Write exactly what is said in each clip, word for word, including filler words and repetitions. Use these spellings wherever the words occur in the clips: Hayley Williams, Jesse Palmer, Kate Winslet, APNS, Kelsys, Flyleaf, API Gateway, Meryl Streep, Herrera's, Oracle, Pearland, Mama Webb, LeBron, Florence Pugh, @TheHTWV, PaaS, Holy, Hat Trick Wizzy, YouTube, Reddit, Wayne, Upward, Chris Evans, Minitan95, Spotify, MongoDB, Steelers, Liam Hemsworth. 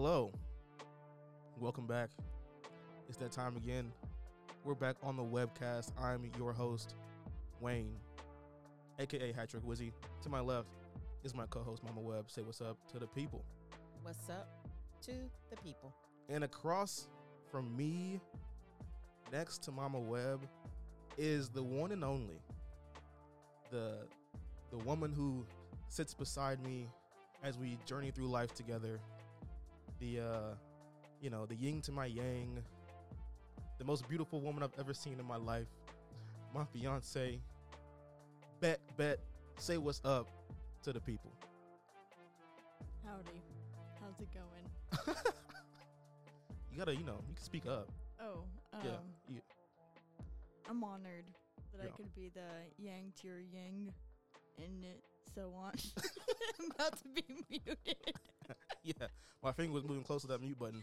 Hello, welcome back. It's that time again. We're back on the webcast. I'm your host, Wayne, aka Hat Trick Wizzy. To my left is my co-host, Mama Webb. Say what's up to the people. What's up to the people. And across from me, next to Mama Webb, is the one and only, the the woman who sits beside me as we journey through life together. The, uh, you know, the yin to my yang, the most beautiful woman I've ever seen in my life, my fiance, Bet, Bet, say what's up to the people. Howdy. How's it going? You gotta, you know, you can speak up. Oh. Um, yeah, yeah. I'm honored that yeah. I could be the yang to your yang and so on. I'm about to be muted. Yeah, my finger was moving close to that mute button.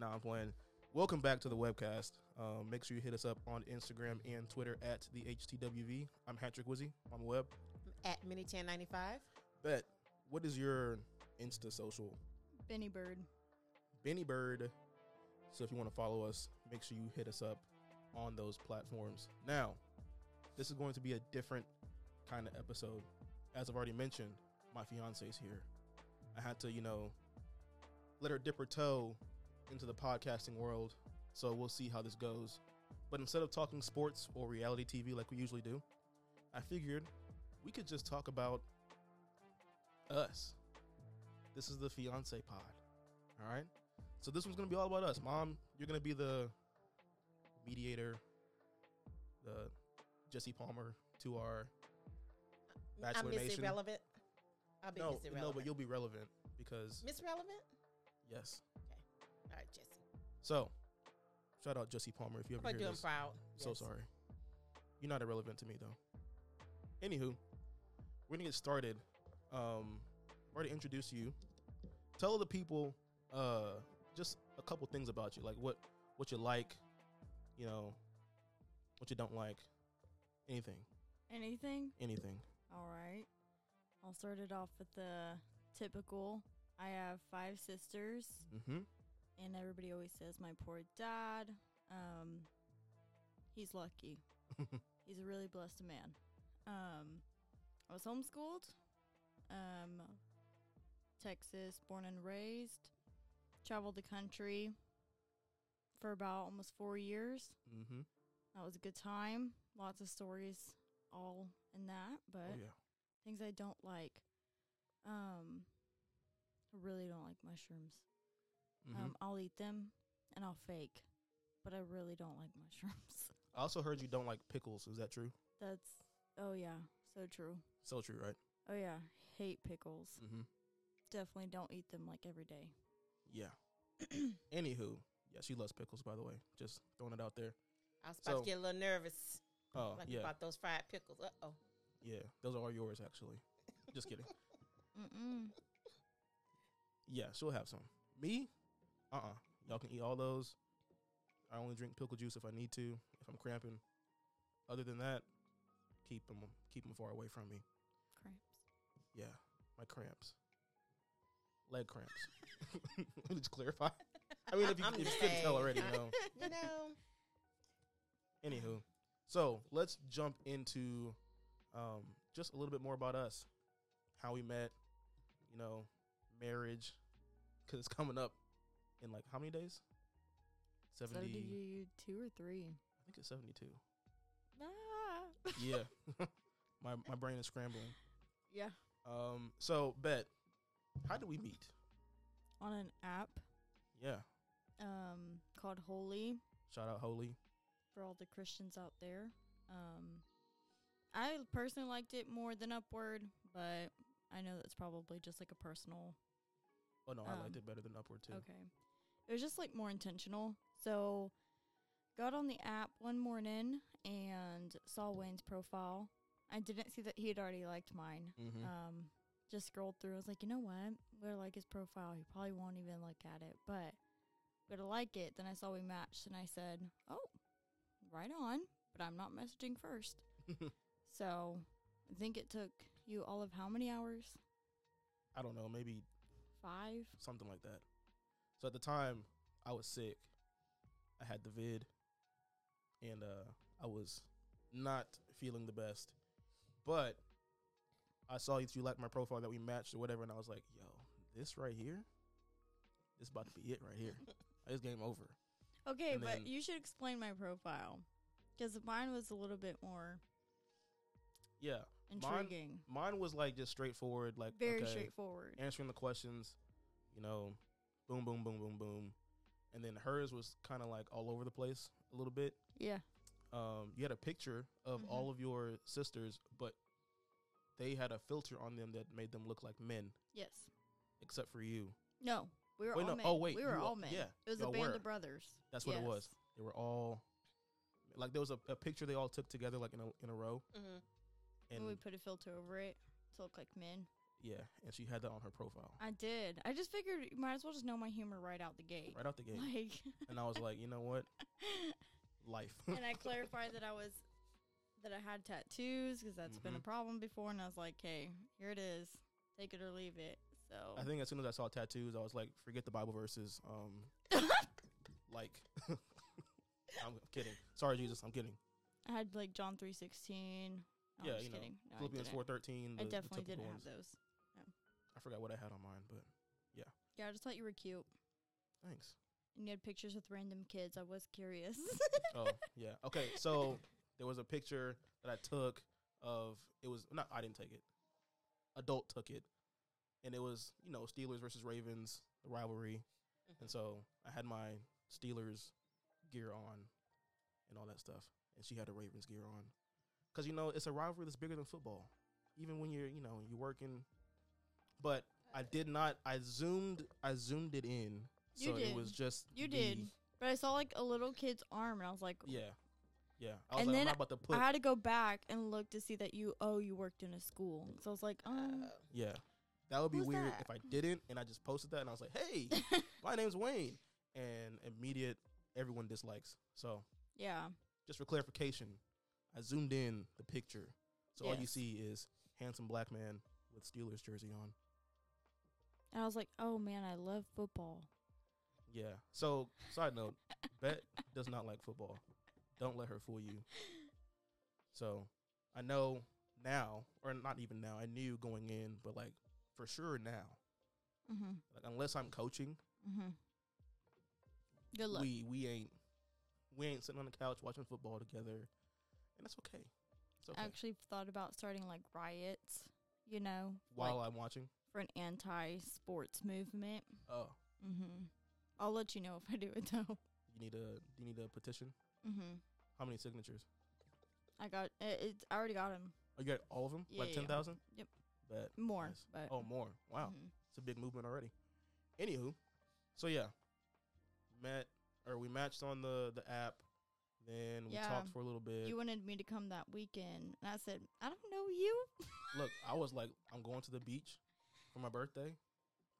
Nah, I'm playing. Welcome back to the webcast. Um, make sure you hit us up on Instagram and Twitter at the H T W V. I'm Hat Trick Wizzy. I'm Web. I'm at Minitan ninety-five. Bet, what is your Insta social? Benny Bird. Benny Bird. So if you want to follow us, make sure you hit us up on those platforms. Now, this is going to be a different kind of episode. As I've already mentioned, my fiance's here. I had to, you know, let her dip her toe into the podcasting world. So we'll see how this goes. But instead of talking sports or reality T V like we usually do, I figured we could just talk about us. This is the fiance pod. All right. So this one's going to be all about us. Mom, you're going to be the mediator, the Jesse Palmer to our Bachelor I'm Miss Nation. Irrelevant. I'll be no, Miss Irrelevant. No, but you'll be relevant because... Miss Relevant? Yes. Okay. All right, Jesse. So, shout out Jesse Palmer if you ever I'm hear doing this. Proud. Yes. So sorry. You're not irrelevant to me, though. Anywho, we're going to get started. Um, already introduced you. Tell the people uh, just a couple things about you, like what, what you like, you know, what you don't like, anything. Anything? Anything. All right. I'll start it off with the typical. I have five sisters, mm-hmm. and everybody always says, my poor dad, um, he's lucky. He's a really blessed man. Um, I was homeschooled, um, Texas, born and raised, traveled the country for about almost four years. Mm-hmm. That was a good time. Lots of stories all in that, but... Oh, yeah. Things I don't like. Um, I really don't like mushrooms. Mm-hmm. Um, I'll eat them, and I'll fake. But I really don't like mushrooms. I also heard you don't like pickles. Is that true? That's, oh, yeah. So true. So true, right? Oh, yeah. Hate pickles. Mm-hmm. Definitely don't eat them, like, every day. Yeah. Anywho. Yeah, she loves pickles, by the way. Just throwing it out there. I was about so, to get a little nervous. Oh, like, yeah. About those fried pickles. Uh-oh. Yeah, those are all yours, actually. Just kidding. Mm-mm. Yeah, she'll have some. Me? Uh-uh. Y'all can eat all those. I only drink pickle juice if I need to, if I'm cramping. Other than that, keep them, keep them far away from me. Cramps. Yeah, my cramps. Leg cramps. Let me just clarify. I mean, if you, if you couldn't tell already, you know. You know. Anywho. So, let's jump into... Um, just a little bit more about us, how we met, you know, marriage, because it's coming up in like how many days? seventy, seventy-two or three? I think it's seventy-two. Ah. Yeah. my my brain is scrambling. Yeah. Um. So, Bet, how did we meet? On an app. Yeah. Um, called Holy. Shout out Holy. For all the Christians out there. Um. I personally liked it more than Upward, but I know that's probably just, like, a personal... Oh, no, um, I liked it better than Upward, too. Okay. It was just, like, more intentional. So, got on the app one morning and saw Wayne's profile. I didn't see that he had already liked mine. Mm-hmm. Um, just scrolled through. I was like, you know what? I'm going to like his profile. He probably won't even look at it, but I'm going to like it. Then I saw we matched, and I said, oh, right on, but I'm not messaging first. So, I think it took you all of how many hours? I don't know, maybe... Five? Something like that. So at the time, I was sick. I had the vid, and uh, I was not feeling the best. But I saw you liked my profile that we matched or whatever, and I was like, yo, this right here, this about to be it right here. It's game over. Okay, and but then, you should explain my profile, because mine was a little bit more yeah, intriguing. Mine, mine was like just straightforward. like Very okay, straightforward. Answering the questions, you know, boom, boom, boom, boom, boom. And then hers was kind of like all over the place a little bit. Yeah. Um, you had a picture of mm-hmm. all of your sisters, but they had a filter on them that made them look like men. Yes. Except for you. No. We were wait, all no. men. Oh, wait. We were you, all men. Yeah, it was a band were. of brothers. That's what yes. it was. They were all, like, there was a, a picture they all took together, like, in a, in a row. Mm-hmm. And, and we put a filter over it to look like men. Yeah, and she had that on her profile. I did. I just figured you might as well just know my humor right out the gate. Right out the gate. Like, and I was like, you know what? Life. And I clarified that I was, that I had tattoos, because that's mm-hmm. been a problem before. And I was like, hey, here it is. Take it or leave it. So I think as soon as I saw tattoos, I was like, forget the Bible verses. Um, like, I'm kidding. Sorry, Jesus, I'm kidding. I had like John three sixteen. No, yeah, I'm just you know, kidding. No, Philippians four thirteen. The, I definitely didn't ones. have those. No. I forgot what I had on mine, but yeah. Yeah, I just thought you were cute. Thanks. And you had pictures with random kids. I was curious. Oh yeah. Okay, so there was a picture that I took of it was not. I didn't take it. Adult took it. And it was, you know, Steelers versus Ravens, the rivalry. Mm-hmm. And so I had my Steelers gear on and all that stuff. And she had a Ravens gear on. Because, you know, it's a rivalry that's bigger than football. Even when you're, you know, you're working. But I did not, I zoomed, I zoomed it in. You so did. It was just. You the, did. But I saw, like, a little kid's arm, and I was like. Yeah. Yeah. I was and like, then I'm not about to put. I had to go back and look to see that you, oh, you worked in a school. So I was like, um. Uh, yeah. That would be Who's weird that? if I didn't, and I just posted that, and I was like, hey, my name's Wayne. And immediate, everyone dislikes. So, yeah. Just for clarification, I zoomed in the picture. So yes. all you see is handsome black man with Steelers jersey on. And I was like, oh, man, I love football. Yeah. So, side note, Bet does not like football. Don't let her fool you. So, I know now, or not even now, I knew going in, but like, for sure now, mm-hmm. like, unless I'm coaching, mm-hmm. good luck. We we ain't we ain't sitting on the couch watching football together, and that's okay. It's okay. I actually thought about starting like riots, you know, while like, I'm watching for an anti-sports movement. Oh, mm-hmm. I'll let you know if I do it though. You need a you need a petition. Mm-hmm. How many signatures? I got it. it I already got them. Oh, you got all of them? Yeah, like ten thousand? Yeah. Yep. But more nice. but oh more wow mm-hmm. It's a big movement already. Anywho, so yeah, met or we matched on the the app, then we yeah. talked for a little bit. You wanted me to come that weekend, and I said, I don't know you. Look, I was like, I'm going to the beach for my birthday,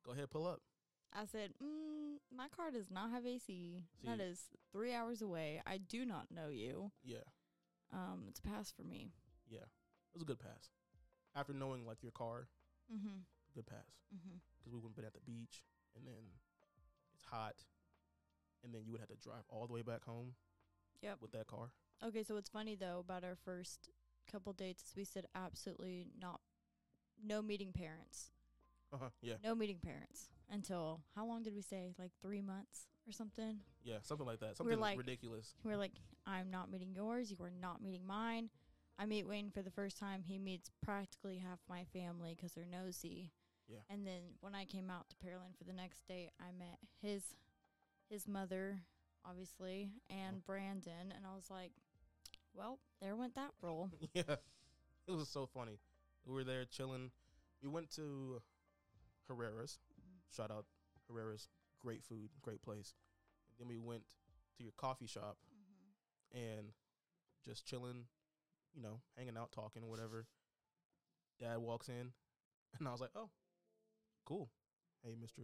go ahead, pull up. I said, mm, my car does not have A C. See, that is three hours away. I do not know you. Yeah. Um it's a pass for me. Yeah, it was a good pass. After knowing, like, your car, mm-hmm. good pass. Because mm-hmm. we wouldn't have been at the beach, and then it's hot, and then you would have to drive all the way back home Yep. with that car. Okay, so what's funny, though, about our first couple dates is we said absolutely not, no meeting parents. Uh-huh, yeah. No meeting parents until, how long did we say? Like, three months or something? Yeah, something like that. Something we're like, ridiculous. We're like, I'm not meeting yours. You are not meeting mine. I meet Wayne for the first time. He meets practically half my family because they're nosy. Yeah. And then when I came out to Pearland for the next day, I met his his mother, obviously, and Brandon. And I was like, well, there went that roll. Yeah. It was so funny. We were there chilling. We went to Herrera's. Mm-hmm. Shout out Herrera's. Great food. Great place. And then we went to your coffee shop mm-hmm. and just chilling. You know, hanging out, talking, or whatever. Dad walks in, and I was like, "Oh, cool. Hey, Mister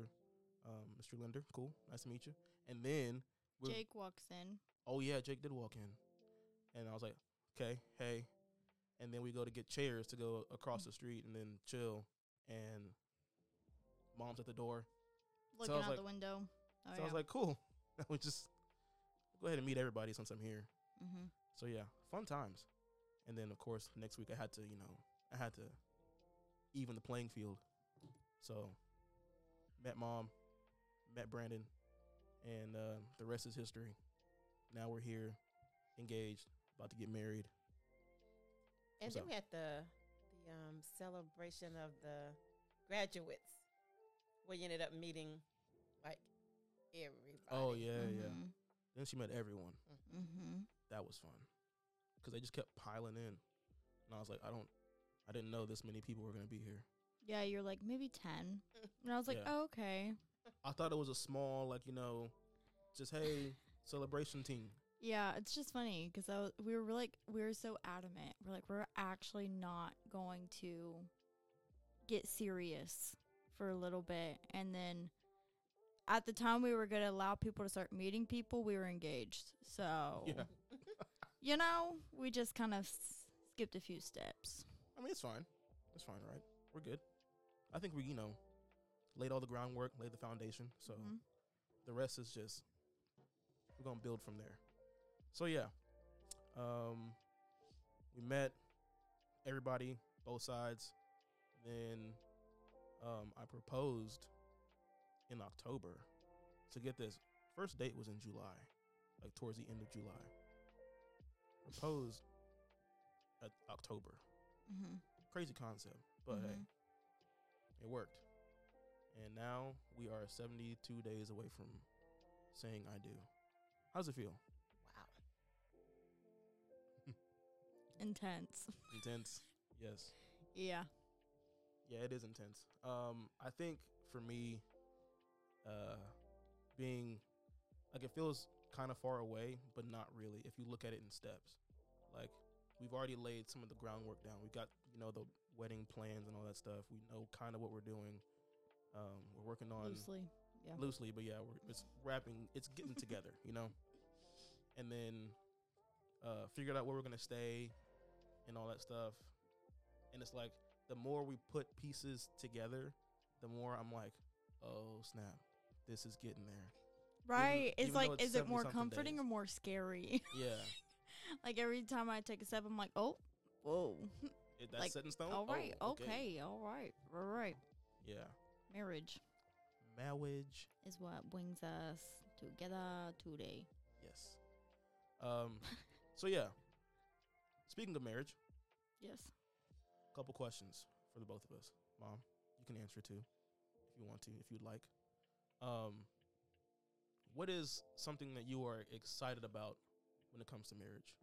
Um, Mister Linder, cool. Nice to meet you." And then Jake walks in. Oh yeah, Jake did walk in, and I was like, "Okay, hey." And then we go to get chairs to go across mm-hmm. the street and then chill. And Mom's at the door, looking so out like, the window. Oh, so yeah. I was like, cool. I would just go ahead and meet everybody since I'm here. Mm-hmm. So yeah, fun times. And then of course next week I had to, you know, I had to even the playing field. So met mom, met Brandon, and uh, the rest is history. Now we're here, engaged, about to get married. And What's then up? we had the the um, celebration of the graduates, where you ended up meeting like everybody. Oh yeah, mm-hmm. yeah. Then she met everyone. Mm-hmm. That was fun because they just kept piling in, and I was like, I don't, I didn't know this many people were gonna be here. Yeah, you're like maybe ten, and I was like, yeah. oh, okay. I thought it was a small, like, you know, just hey, celebration team. Yeah, it's just funny because we were like, we were so adamant. We're like, we're actually not going to get serious for a little bit. And then at the time we were going to allow people to start meeting people, we were engaged. So, yeah. you know, we just kind of s- skipped a few steps. I mean, it's fine. It's fine, right? We're good. I think we, you know, laid all the groundwork, laid the foundation. So mm-hmm. the rest is just, we're going to build from there. So, yeah, um, we met everybody, both sides. Then um, I proposed in October. So get this, first date was in July, like towards the end of July. Proposed at October. Mm-hmm. Crazy concept, but mm-hmm. hey, it worked. And now we are seventy-two days away from saying I do. How's it feel? Wow. Intense. Intense. Yes. Yeah. Yeah, it is intense. Um, I think for me, uh, being like it feels kind of far away, but not really. If you look at it in steps, like we've already laid some of the groundwork down. We got, you know, the wedding plans and all that stuff. We know kind of what we're doing. Um, we're working on loosely, yeah, loosely, but yeah, we're it's wrapping. It's getting together, you know. And then uh, figured out where we're gonna stay and all that stuff. And it's like the more we put pieces together, the more I'm like, oh snap, this is getting there. Right? Even, it's even like, it's is it more comforting days. Or more scary? Yeah. Like every time I take a step, I'm like, oh, whoa. It, that's like, set in stone. All right. Oh, okay. okay. All right. All right. Yeah. Marriage. Marriage is what brings us together today. Yes. Um. So yeah. Speaking of marriage. Yes. Couple questions for the both of us. Mom, you can answer too if you want to, if you'd like. Um, what is something that you are excited about when it comes to marriage?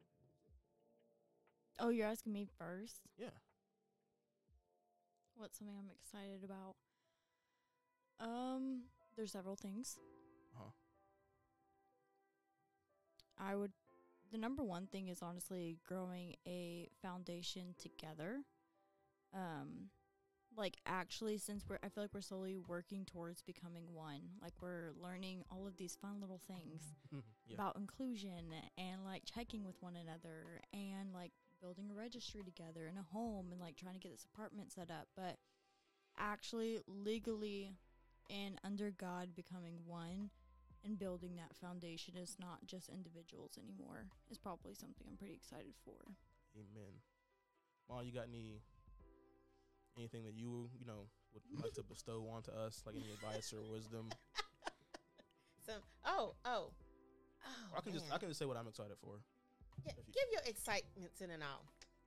Oh, you're asking me first? Yeah. What's something I'm excited about? Um, there's several things. Uh-huh. I would, the number one thing is honestly growing a foundation together. Um, like actually, since we're, I feel like we're slowly working towards becoming one. Like we're learning all of these fun little things yeah. about inclusion and like checking with one another and like building a registry together and a home and like trying to get this apartment set up. But actually, legally and under God, becoming one and building that foundation is not just individuals anymore. It's probably something I'm pretty excited for. Amen. Mom, you got any? Anything that you, you know, would like to bestow onto us, like any advice or wisdom? Some oh, oh, oh. Or I can man. just I can just say what I'm excited for. Yeah, you give your excitements in and out.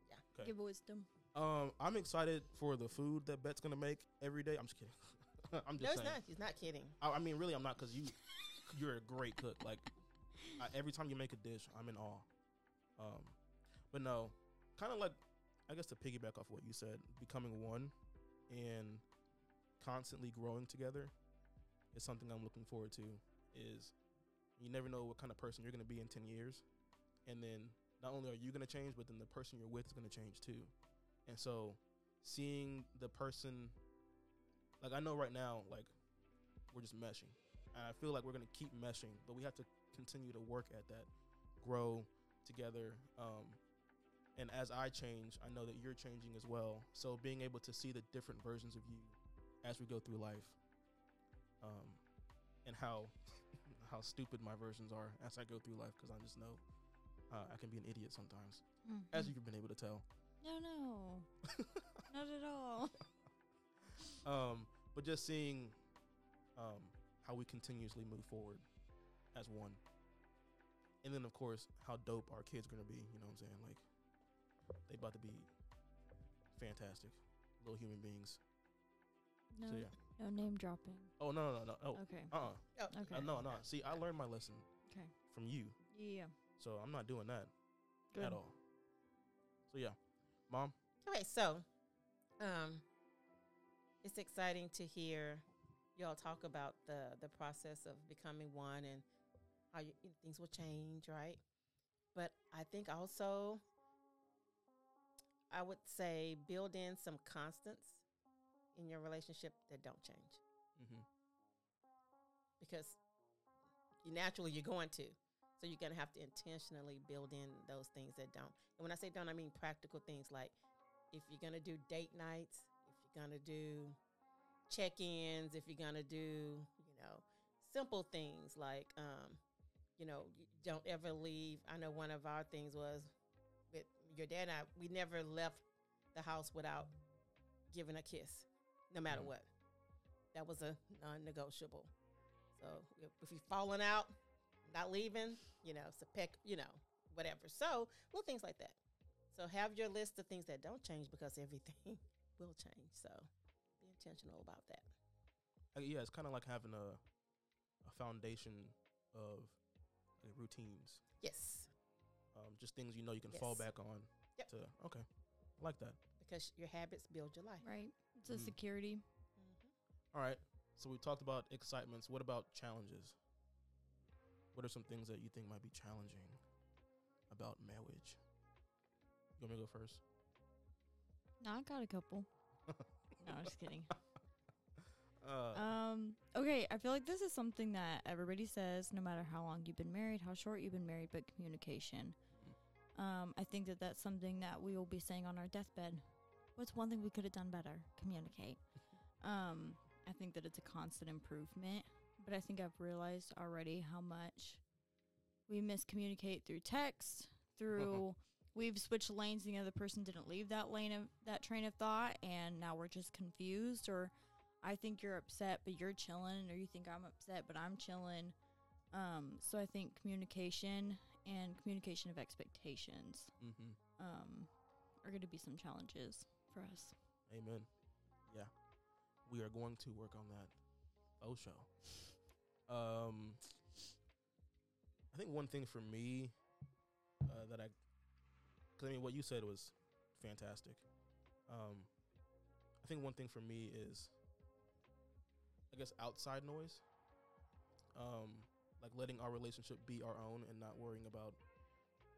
Yeah, okay. Give wisdom. Um, I'm excited for the food that Bet's gonna make every day. I'm just kidding. I'm just no, saying. No, he's not kidding. I, I mean, really, I'm not because you, you're a great cook. Like I, every time you make a dish, I'm in awe. Um, but no, kind of like. I guess to piggyback off what you said, becoming one and constantly growing together is something I'm looking forward to. Is you never know what kind of person you're going to be in ten years. And then not only are you going to change, but then the person you're with is going to change too. And so seeing the person, like I know right now, like we're just meshing. And I feel like we're going to keep meshing, but we have to continue to work at that, grow together, um, and as I change, I know that you're changing as well. So being able to see the different versions of you as we go through life, um, and how how stupid my versions are as I go through life, because I just know uh, I can be an idiot sometimes, mm-hmm. as you've been able to tell. No, no, not at all. Um, but just seeing um, how we continuously move forward as one. And then, of course, how dope our kids are going to be. You know what I'm saying? Like, they about to be fantastic little human beings. No, so, yeah. No name dropping. Oh, no, no, no. Oh, okay. Uh-uh. Yeah, okay. Uh, no, no. See, I learned my lesson okay. from you. Yeah. So I'm not doing that Good. At all. So, yeah. Mom? Okay, so um, it's exciting to hear y'all talk about the, the process of becoming one and how you, things will change, right? But I think also I would say build in some constants in your relationship that don't change. Mm-hmm. Because you naturally you're going to. So you're going to have to intentionally build in those things that don't. And when I say don't, I mean practical things like if you're going to do date nights, if you're going to do check-ins, if you're going to do, you know, simple things like... Um, you know, you don't ever leave. I know one of our things was with your dad and I, we never left the house without giving a kiss, no matter mm-hmm. what. That was a non-negotiable. So if you've fallen out, not leaving, you know, so pick, you know, whatever. So little things like that. So have your list of things that don't change because everything will change. So be intentional about that. Yeah, it's kind of like having a, a foundation of... routines. Yes. Um, just things you know you can yes. fall back on. Yep. To, okay. I like that. Because your habits build your life. Right. It's a mm. security. Mm-hmm. All right. So we talked about excitements. What about challenges? What are some things that you think might be challenging about marriage? You want me to go first? No, I got a couple. No, I'm just kidding. Uh, um, okay, I feel like this is something that everybody says, no matter how long you've been married, how short you've been married, but communication. Mm-hmm. Um, I think that that's something that we will be saying on our deathbed. What's one thing we could have done better? Communicate. um, I think that it's a constant improvement, but I think I've realized already how much we miscommunicate through text, through... We've switched lanes and the other person didn't leave that lane of that train of thought, and now we're just confused, or... I think you're upset, but you're chilling, or you think I'm upset, but I'm chilling. Um, so I think communication and communication of expectations mm-hmm. um, are going to be some challenges for us. Amen. Yeah. We are going to work on that. Oh, show. Um, I think one thing for me uh, that I, because I mean, what you said was fantastic. Um, I think one thing for me is, I guess, outside noise, um, like letting our relationship be our own and not worrying about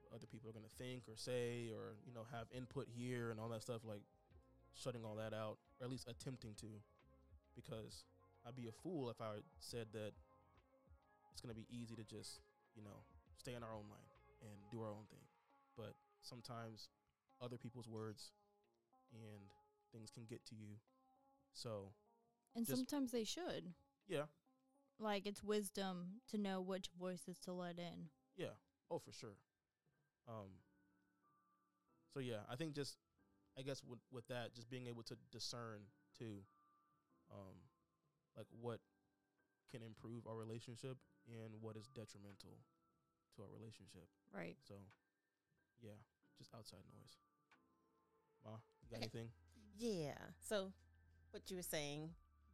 what other people are going to think or say, or, you know, have input here and all that stuff, like shutting all that out, or at least attempting to, because I'd be a fool if I said that it's going to be easy to just, you know, stay in our own lane and do our own thing. But sometimes other people's words and things can get to you. So... And just, sometimes they should. Yeah. Like, it's wisdom to know which voices to let in. Yeah. Oh, for sure. Um. So, yeah, I think just, I guess with, with that, just being able to discern, too, um, like, what can improve our relationship and what is detrimental to our relationship. Right. So, yeah, just outside noise. Ma, you got anything? Yeah. So, what you were saying...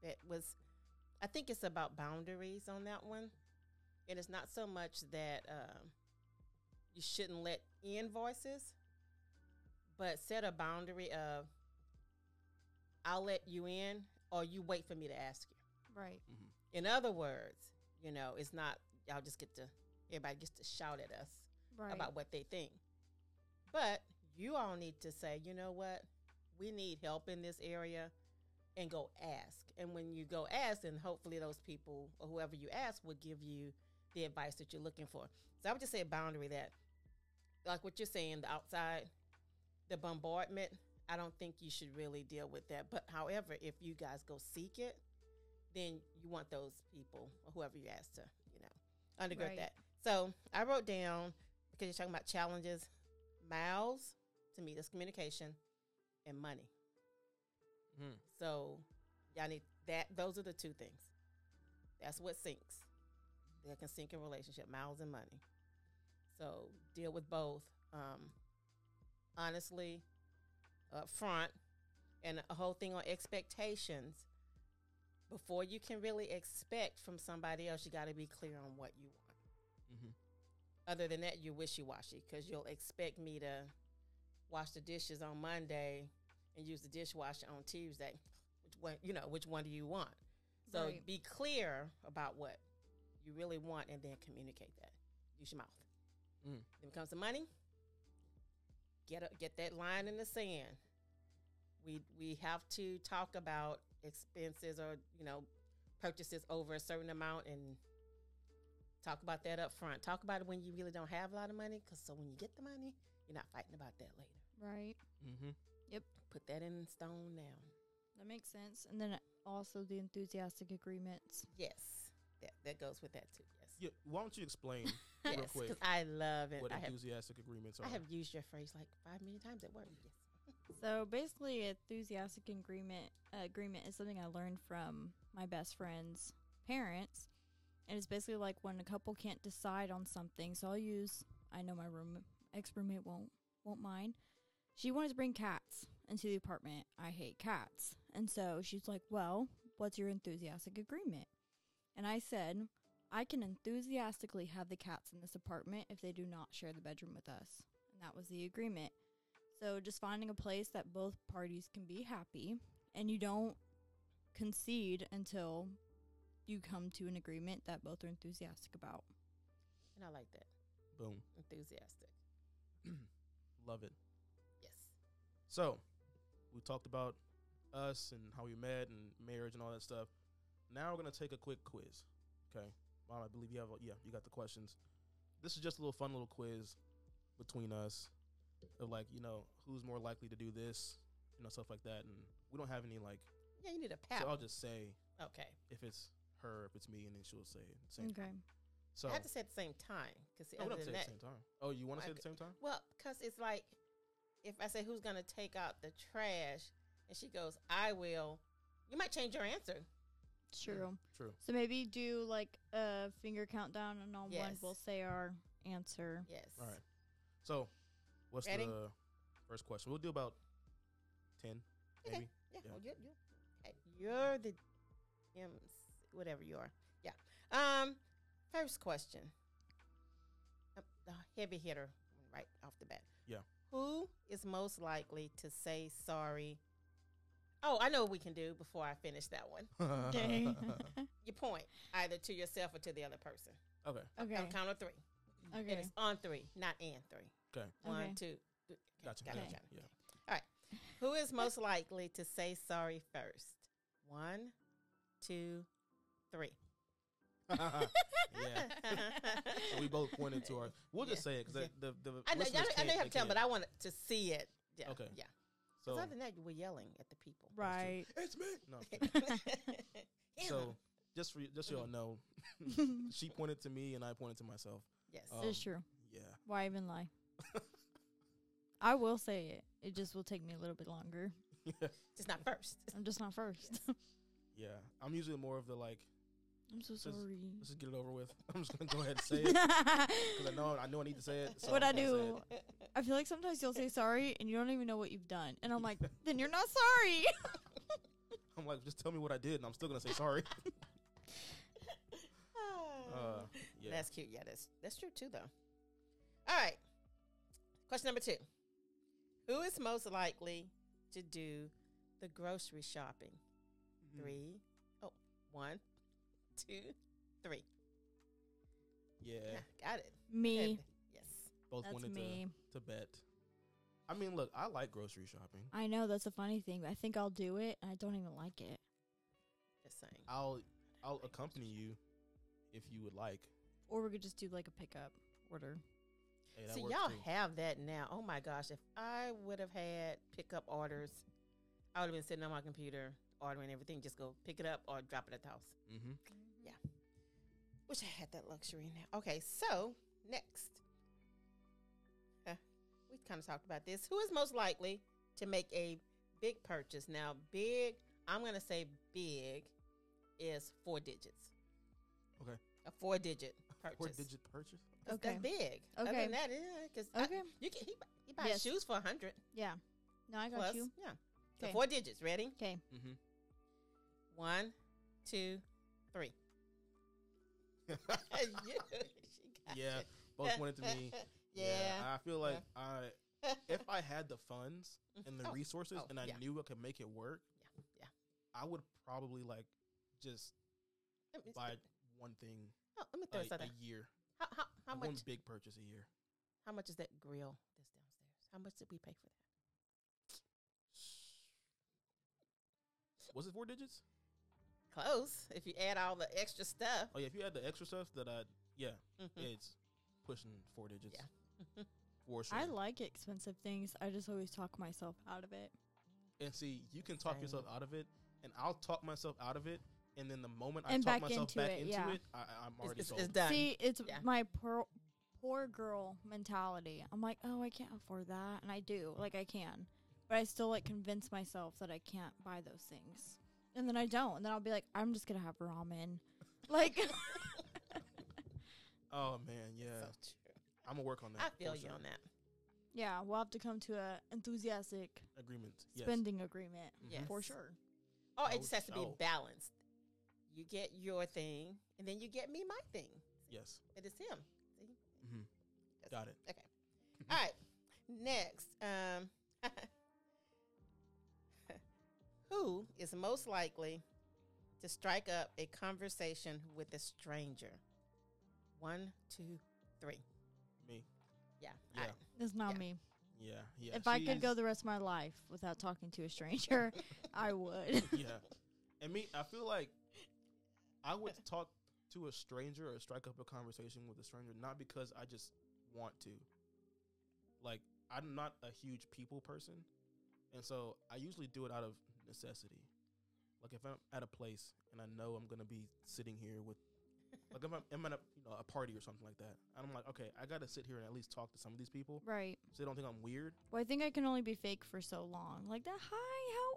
It was, I think it's about boundaries on that one. And it's not so much that um, you shouldn't let in voices, but set a boundary of, I'll let you in or you wait for me to ask you. Right. Mm-hmm. In other words, you know, it's not, y'all just get to, everybody gets to shout at us right. about what they think. But you all need to say, you know what, we need help in this area. And go ask. And when you go ask, then hopefully those people or whoever you ask will give you the advice that you're looking for. So I would just say a boundary that, like what you're saying, the outside, the bombardment, I don't think you should really deal with that. But however, if you guys go seek it, then you want those people or whoever you ask to, you know, undergird right. that. So I wrote down, because you're talking about challenges, miles, to me, that's communication, and money. Mm. So y'all need that. Those are the two things. That's what sinks. That can sink in relationship, miles and money. So deal with both. Um, honestly, up front, and a whole thing on expectations. Before you can really expect from somebody else, you got to be clear on what you want. Mm-hmm. Other than that, you're wishy-washy, because you'll expect me to wash the dishes on Monday and use the dishwasher on Tuesday. Which one, you know, which one do you want? So right. be clear about what you really want, and then communicate that. Use your mouth. Mm. When it comes to money, get a, get that line in the sand. We we have to talk about expenses, or you know, purchases over a certain amount, and talk about that up front. Talk about it when you really don't have a lot of money, because so when you get the money, you're not fighting about that later. Right. Mm-hmm. Yep. Put that in stone now. That makes sense. And then also the enthusiastic agreements. Yes. That, that goes with that too. Yes. Yeah. Why don't you explain yes, real quick? I love it. What I enthusiastic have, agreements are. I have used your phrase like five million times at work. Yes. So basically, enthusiastic agreement uh, agreement is something I learned from my best friend's parents. And it's basically like when a couple can't decide on something. So I'll use, I know my room, ex-roommate won't, won't mind. She wanted to bring cats into the apartment. I hate cats. And so she's like, well, what's your enthusiastic agreement? And I said, I can enthusiastically have the cats in this apartment if they do not share the bedroom with us. And that was the agreement. So just finding a place that both parties can be happy, and you don't concede until you come to an agreement that both are enthusiastic about. And I like that. Boom. Enthusiastic. Love it. Yes. So we talked about us and how we met and marriage and all that stuff. Now we're going to take a quick quiz. Okay. Mom, I believe you have, yeah, you got the questions. This is just a little fun little quiz between us of like, you know, who's more likely to do this, you know, stuff like that. And we don't have any like. Yeah, you need a pat. So I'll just say. Okay. If it's her, if it's me, and then she'll say it at the same okay. time. So I have to say at the same time. Cause I would have to say at the same time. Oh, you want to say at the same time? Well, because it's like, if I say who's going to take out the trash, and she goes, I will, you might change your answer. True. Yeah, true. So maybe do like a finger countdown, and on yes. one we'll say our answer. Yes. All right. So what's Ready? the first question? We'll do about ten, okay. maybe. Yeah. yeah. Well, you're, you're, you're the... whatever you are. Yeah. Um, first question. The heavy hitter right off the bat. Yeah. Who is most likely to say sorry? Oh, I know what we can do before I finish that one. Okay. You point either to yourself or to the other person. Okay. Okay. On count of three. Okay. And it's on three, not in three. Okay. One, okay. two, three. Gotcha. Gotcha. Okay. Yeah. Okay. All right. Who is most likely to say sorry first? One, two, three. Yeah. So we both pointed to our. We'll yeah. just say it because yeah. the, the, the I know, y'all, I know you have to tell, but I want to see it. Yeah. Okay. Yeah. So other than that, you were yelling at the people. Right. It's me. No. Yeah. So just for just so y'all know, she pointed to me and I pointed to myself. Yes, um, it's true. Yeah. Why even lie? I will say it. It just will take me a little bit longer. Yeah. Just not first. I'm just not first. Yes. Yeah, I'm usually more of the like. I'm so let's, sorry. Let's just get it over with. I'm just gonna go ahead and say it because I know I know I need to say it. So what I do, I feel like sometimes you'll say sorry and you don't even know what you've done, and I'm like, then you're not sorry. I'm like, just tell me what I did, and I'm still gonna say sorry. uh, yeah. That's cute. Yeah, that's that's true too, though. All right, question number two: who is most likely to do the grocery shopping? Three, oh, one, two, three. Yeah, nah, got it. Me, Good. yes. Both that's wanted me. To, to bet. I mean, look, I like grocery shopping. I know that's a funny thing. I think I'll do it, and I don't even like it. Just saying. I'll I'll like accompany you if you would like. Or we could just do like a pickup order. Hey, See, y'all too. have that now. Oh my gosh, if I would have had pickup orders, I would have been sitting on my computer. Ordering everything, just go pick it up or drop it at the house. Mm-hmm. Yeah. Wish I had that luxury now. Okay, so next. Huh, we kind of talked about this. Who is most likely to make a big purchase? Now, big, I'm going to say big is four digits. Okay. A four digit purchase. Four digit purchase? Okay. That's big. Okay. I mean, that is. Because okay. you can, he, he buys yes. shoes for a hundred. Yeah. No, I got Plus, you. Yeah. So four digits. Ready? Okay. Mm-hmm. One, two, three. She got yeah. It. Both went to me. Yeah. yeah. I feel like yeah. I, if I had the funds and the oh. resources oh, and I yeah. knew I could make it work, yeah. yeah. I would probably like just buy one thing oh, let me throw a, a year. How, how, how much? One big purchase a year. How much is that grill that's downstairs? How much did we pay for that? Was it four digits? Close. If you add all the extra stuff. Oh, yeah. If you add the extra stuff that I, yeah, mm-hmm. it's pushing four digits. Yeah. For sure. I like expensive things. I just always talk myself out of it. And see, you can talk Dang. yourself out of it, and I'll talk myself out of it. And then the moment and I talk myself into back it, into yeah. it, I, I'm already it's, sold. It's done. See, it's yeah. my poor, poor girl mentality. I'm like, oh, I can't afford that. And I do. Like, I can. But I still, like, convince myself that I can't buy those things. And then I don't. And then I'll be like, I'm just going to have ramen. Like. Oh, man, yeah. So true. I'm going to work on that. I feel you sure. on that. Yeah, we'll have to come to an enthusiastic agreement. Spending yes. agreement. Mm-hmm. Yes. For sure. Oh, it just has to be oh. balanced. You get your thing, and then you get me my thing. Yes. It is him. See? Mm-hmm. Got it. Okay. All right. Next. Um, who is most likely to strike up a conversation with a stranger? One, two, three. Me. Yeah. yeah. I, it's not yeah. me. Yeah. yeah. If she I could is. go the rest of my life without talking to a stranger, I would. Yeah. And me, I feel like I would talk to a stranger or strike up a conversation with a stranger, not because I just want to. Like, I'm not a huge people person, and so I usually do it out of necessity. Like, if I'm at a place and I know I'm going to be sitting here with, like, if I'm, I'm at a, you know, a party or something like that, and I'm like, okay, I got to sit here and at least talk to some of these people. Right. So they don't think I'm weird. Well, I think I can only be fake for so long. Like, that, hi,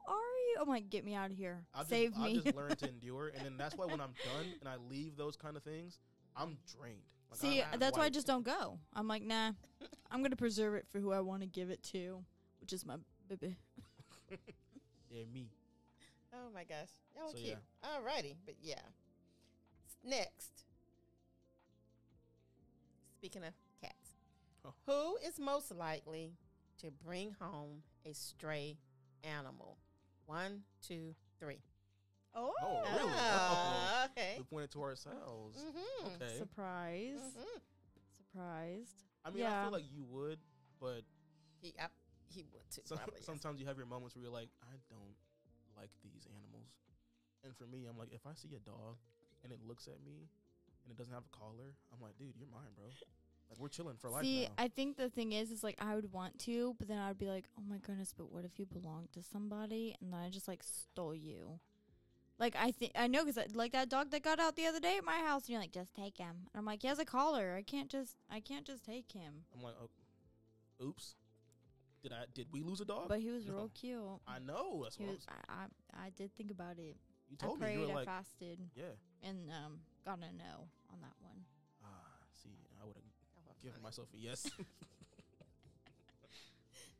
how are you? I'm like, get me out of here. I'll Save just, me. I just learn to endure. And then that's why when I'm done and I leave those kind of things, I'm drained. Like, See, I'm, I'm that's white. why I just don't go. I'm like, nah, I'm going to preserve it for who I want to give it to, which is my baby. Yeah, me. Oh, my gosh. Y'all so, cute. Yeah. All righty. But, yeah. Next. Speaking of cats. Oh. Who is most likely to bring home a stray animal? One, two, three. Oh, oh really? Uh, oh. Okay. We pointed to ourselves. Mm-hmm. Okay. Surprise. Mm-hmm. Surprised. I mean, yeah. I feel like you would, but he, I, he would too. Some, probably, sometimes yes. you have your moments where you're like, I don't like these animals, and for me, I'm like, if I see a dog and it looks at me and it doesn't have a collar, I'm like, dude, you're mine, bro. Like, we're chilling for life See, now. I think the thing is, is like, I would want to, but then I would be like, oh my goodness, but what if you belong to somebody? And then I just, like, stole you. Like, I think, I know, because, like, that dog that got out the other day at my house, and you're like, just take him. And I'm like, he has a collar. I can't just, I can't just take him. I'm like, oh, oops. Did I, did we lose a dog? But he was real cute. I know. That's what I was. I, I, I did think about it. You told I prayed, me. You were I like, fasted. Yeah. And, um, got a no on that one. Ah, see, I would have. Giving myself a yes.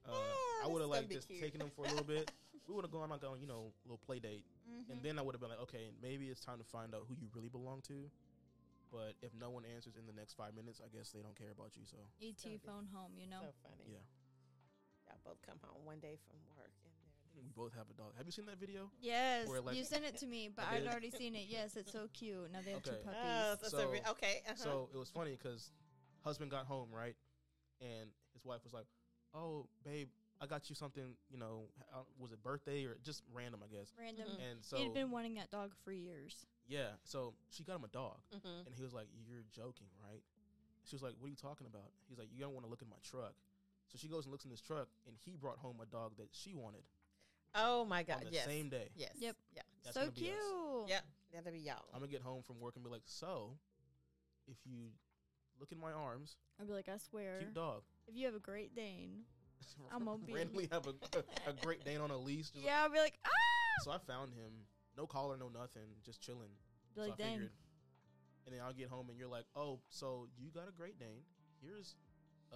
uh, oh, I would have like just cute. taken him for a little bit. We would have gone like on, you know, a little play date. Mm-hmm. And then I would have been like, okay, maybe it's time to find out who you really belong to. But if no one answers in the next five minutes, I guess they don't care about you. So E T phone home, you know. So funny. Yeah. Y'all both come home one day from work and there we both have a dog. Have you seen that video? Yes. Like, you sent it to me, but I'd already seen it. Yes, it's so cute. Now they have okay. two puppies. Oh, that's so, a re- okay. Uh-huh. So it was funny because husband got home, right? And his wife was like, oh, babe, I got you something, you know, was it birthday or just random, I guess. Random. Mm-hmm. And so he'd been wanting that dog for years. Yeah. So she got him a dog. Mm-hmm. And he was like, you're joking, right? She was like, what are you talking about? He's like, you don't want to look in my truck. So she goes and looks in his truck, and he brought home a dog that she wanted. Oh, my God. On the yes. same day. Yes. Yep. Yep. That's so cute. Yep. That'll be y'all. I'm going to get home from work and be like, so if you look in my arms, I'd be like, I swear, cute dog. If you have a Great Dane, I'm gonna be randomly have a, a, a Great Dane on a leash. Just yeah, like, I'll be like, ah. So I found him, no collar, no nothing, just chilling. Be like, so I dang. Figured, and then I'll get home, and you're like, oh, so you got a Great Dane? Here's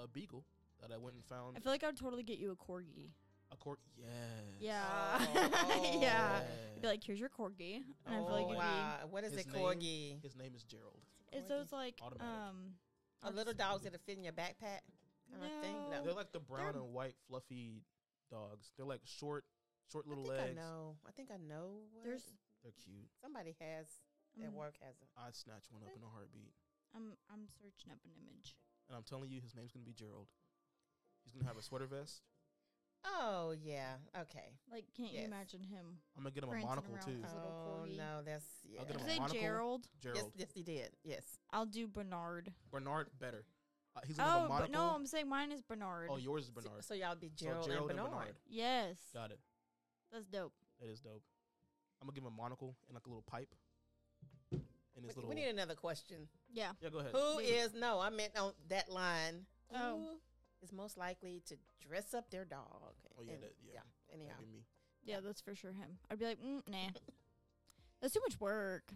a beagle that I went and found. I feel like I'd totally get you a corgi. A corgi, yes. Yeah. Oh. Yeah. You'd be like, here's your corgi. And oh, I feel like you'd wow. be, what is his it, corgi? Name, his name is Gerald. It's those like, um, a little dogs that'll fit in your backpack kind no. of thing. No. They're like the brown They're... and white fluffy dogs. They're like short, short little I think legs. I know. I think I know. What There's... They're cute. Somebody has, um, at work has them. I'd snatch one up in a heartbeat. I'm, I'm searching up an image. And I'm telling you, his name's going to be Gerald. He's going to have a sweater vest. Oh, yeah. Okay. Like, can't yes. you imagine him? I'm going to get him a monocle, too. Oh, no, that's... Yeah. I'll get him a monocle. Gerald? Gerald. Yes, yes, he did. Yes. I'll do Bernard. Bernard, better. Uh, he's going to oh, have a monocle. No, I'm saying mine is Bernard. Oh, yours is Bernard. So, so y'all be Gerald, so Gerald and, Bernard. and Bernard. Yes. Got it. That's dope. It is dope. I'm going to give him a monocle and, like, a little pipe. And his we, little... we need another question. Yeah. Yeah, go ahead. Who yeah. is... No, I meant on that line. Oh. Who is most likely to dress up their dog? Oh yeah, and, that, yeah. yeah. Anyhow, me. Yeah, that's for sure him. I'd be like, mm, nah, that's too much work.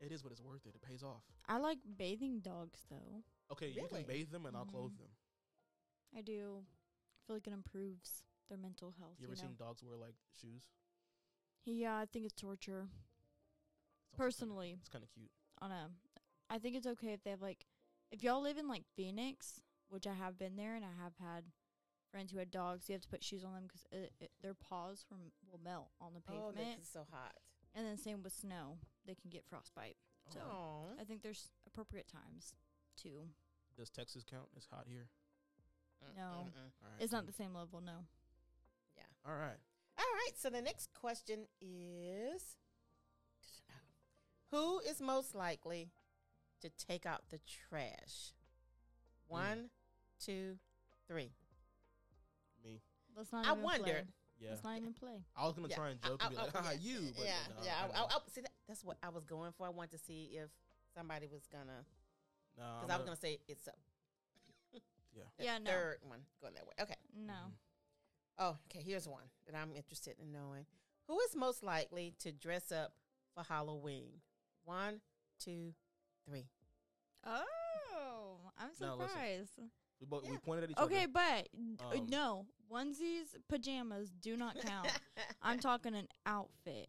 It is, but it's worth it. It pays off. I like bathing dogs though. Okay, really? You can bathe them and mm-hmm. I'll clothe them. I do. I feel like it improves their mental health. You ever you know? seen dogs wear like shoes? Yeah, I think it's torture. It's Personally, kinda, it's kind of cute. On a, I think it's okay if they have like, if y'all live in like Phoenix. Which I have been there, and I have had friends who had dogs. You have to put shoes on them because their paws from, will melt on the pavement. Oh, it's so hot. And then same with snow. They can get frostbite. So Aww. I think there's appropriate times, too. Does Texas count? It's hot here. Mm-mm. No. Mm-mm. Right. It's not the same level, no. Yeah. All right. All right. So the next question is, who is most likely to take out the trash? One, mm. two, three. Me. Let's not. I even wondered. Play. Yeah. Let's not even play. I was gonna yeah. try and joke I, I, and be like, "Haha, yeah. you." But yeah, no, yeah. I, I, I, see, that, that's what I was going for. I wanted to see if somebody was gonna. No, because I was gonna say it's a. yeah. Yeah. No. Third one going that way. Okay. No. Mm-hmm. Oh, okay. Here's one that I'm interested in knowing: who is most likely to dress up for Halloween? One, two, three. Oh. Oh, I'm surprised. No, we, both, yeah. we pointed at each okay, other. Okay, but um, no. Onesies, pajamas do not count. I'm talking an outfit.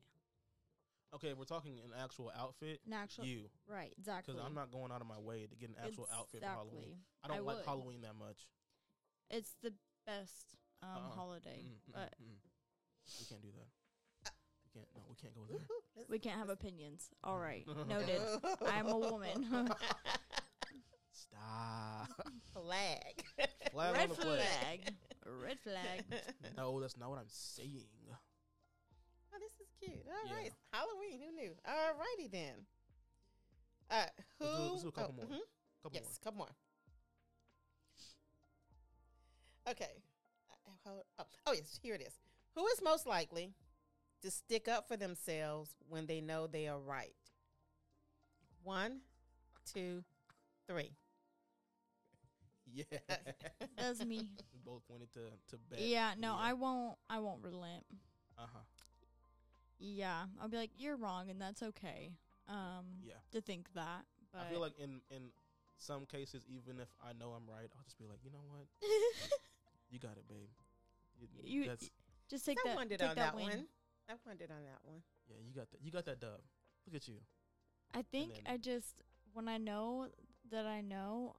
Okay, we're talking an actual outfit. An actual. You. Right, exactly. Because I'm not going out of my way to get an actual exactly. outfit for Halloween. I don't I like would. Halloween that much. It's the best um, uh-uh. holiday. Mm-mm, but mm-mm. We can't do that. Can't, no, we can't go there. We can't have opinions. All right. Noted. I'm a woman. Stop. Flag. Flag Red on the flag. flag. Red flag. No, that's not what I'm saying. Oh, this is cute. All yeah. right. It's Halloween. Who knew? All righty then. Uh, who? Let's do, let's do a couple oh, more. Mm-hmm. couple yes, more. couple more. Okay. Oh, oh, yes. Here it is. Who is most likely to stick up for themselves when they know they are right? One, two, three. Yeah. That's me. We both pointed to, to bed. Yeah, no, yeah. I won't I won't relent. Uh-huh. Yeah. I'll be like, you're wrong, and that's okay. Um yeah. to think that. But I feel like in, in some cases, even if I know I'm right, I'll just be like, you know what? You got it, babe. You, you that's, just take that. I wondered on that one. I wondered on that one. Yeah, you got that you got that dub. Look at you. I think then, I just when I know that I know,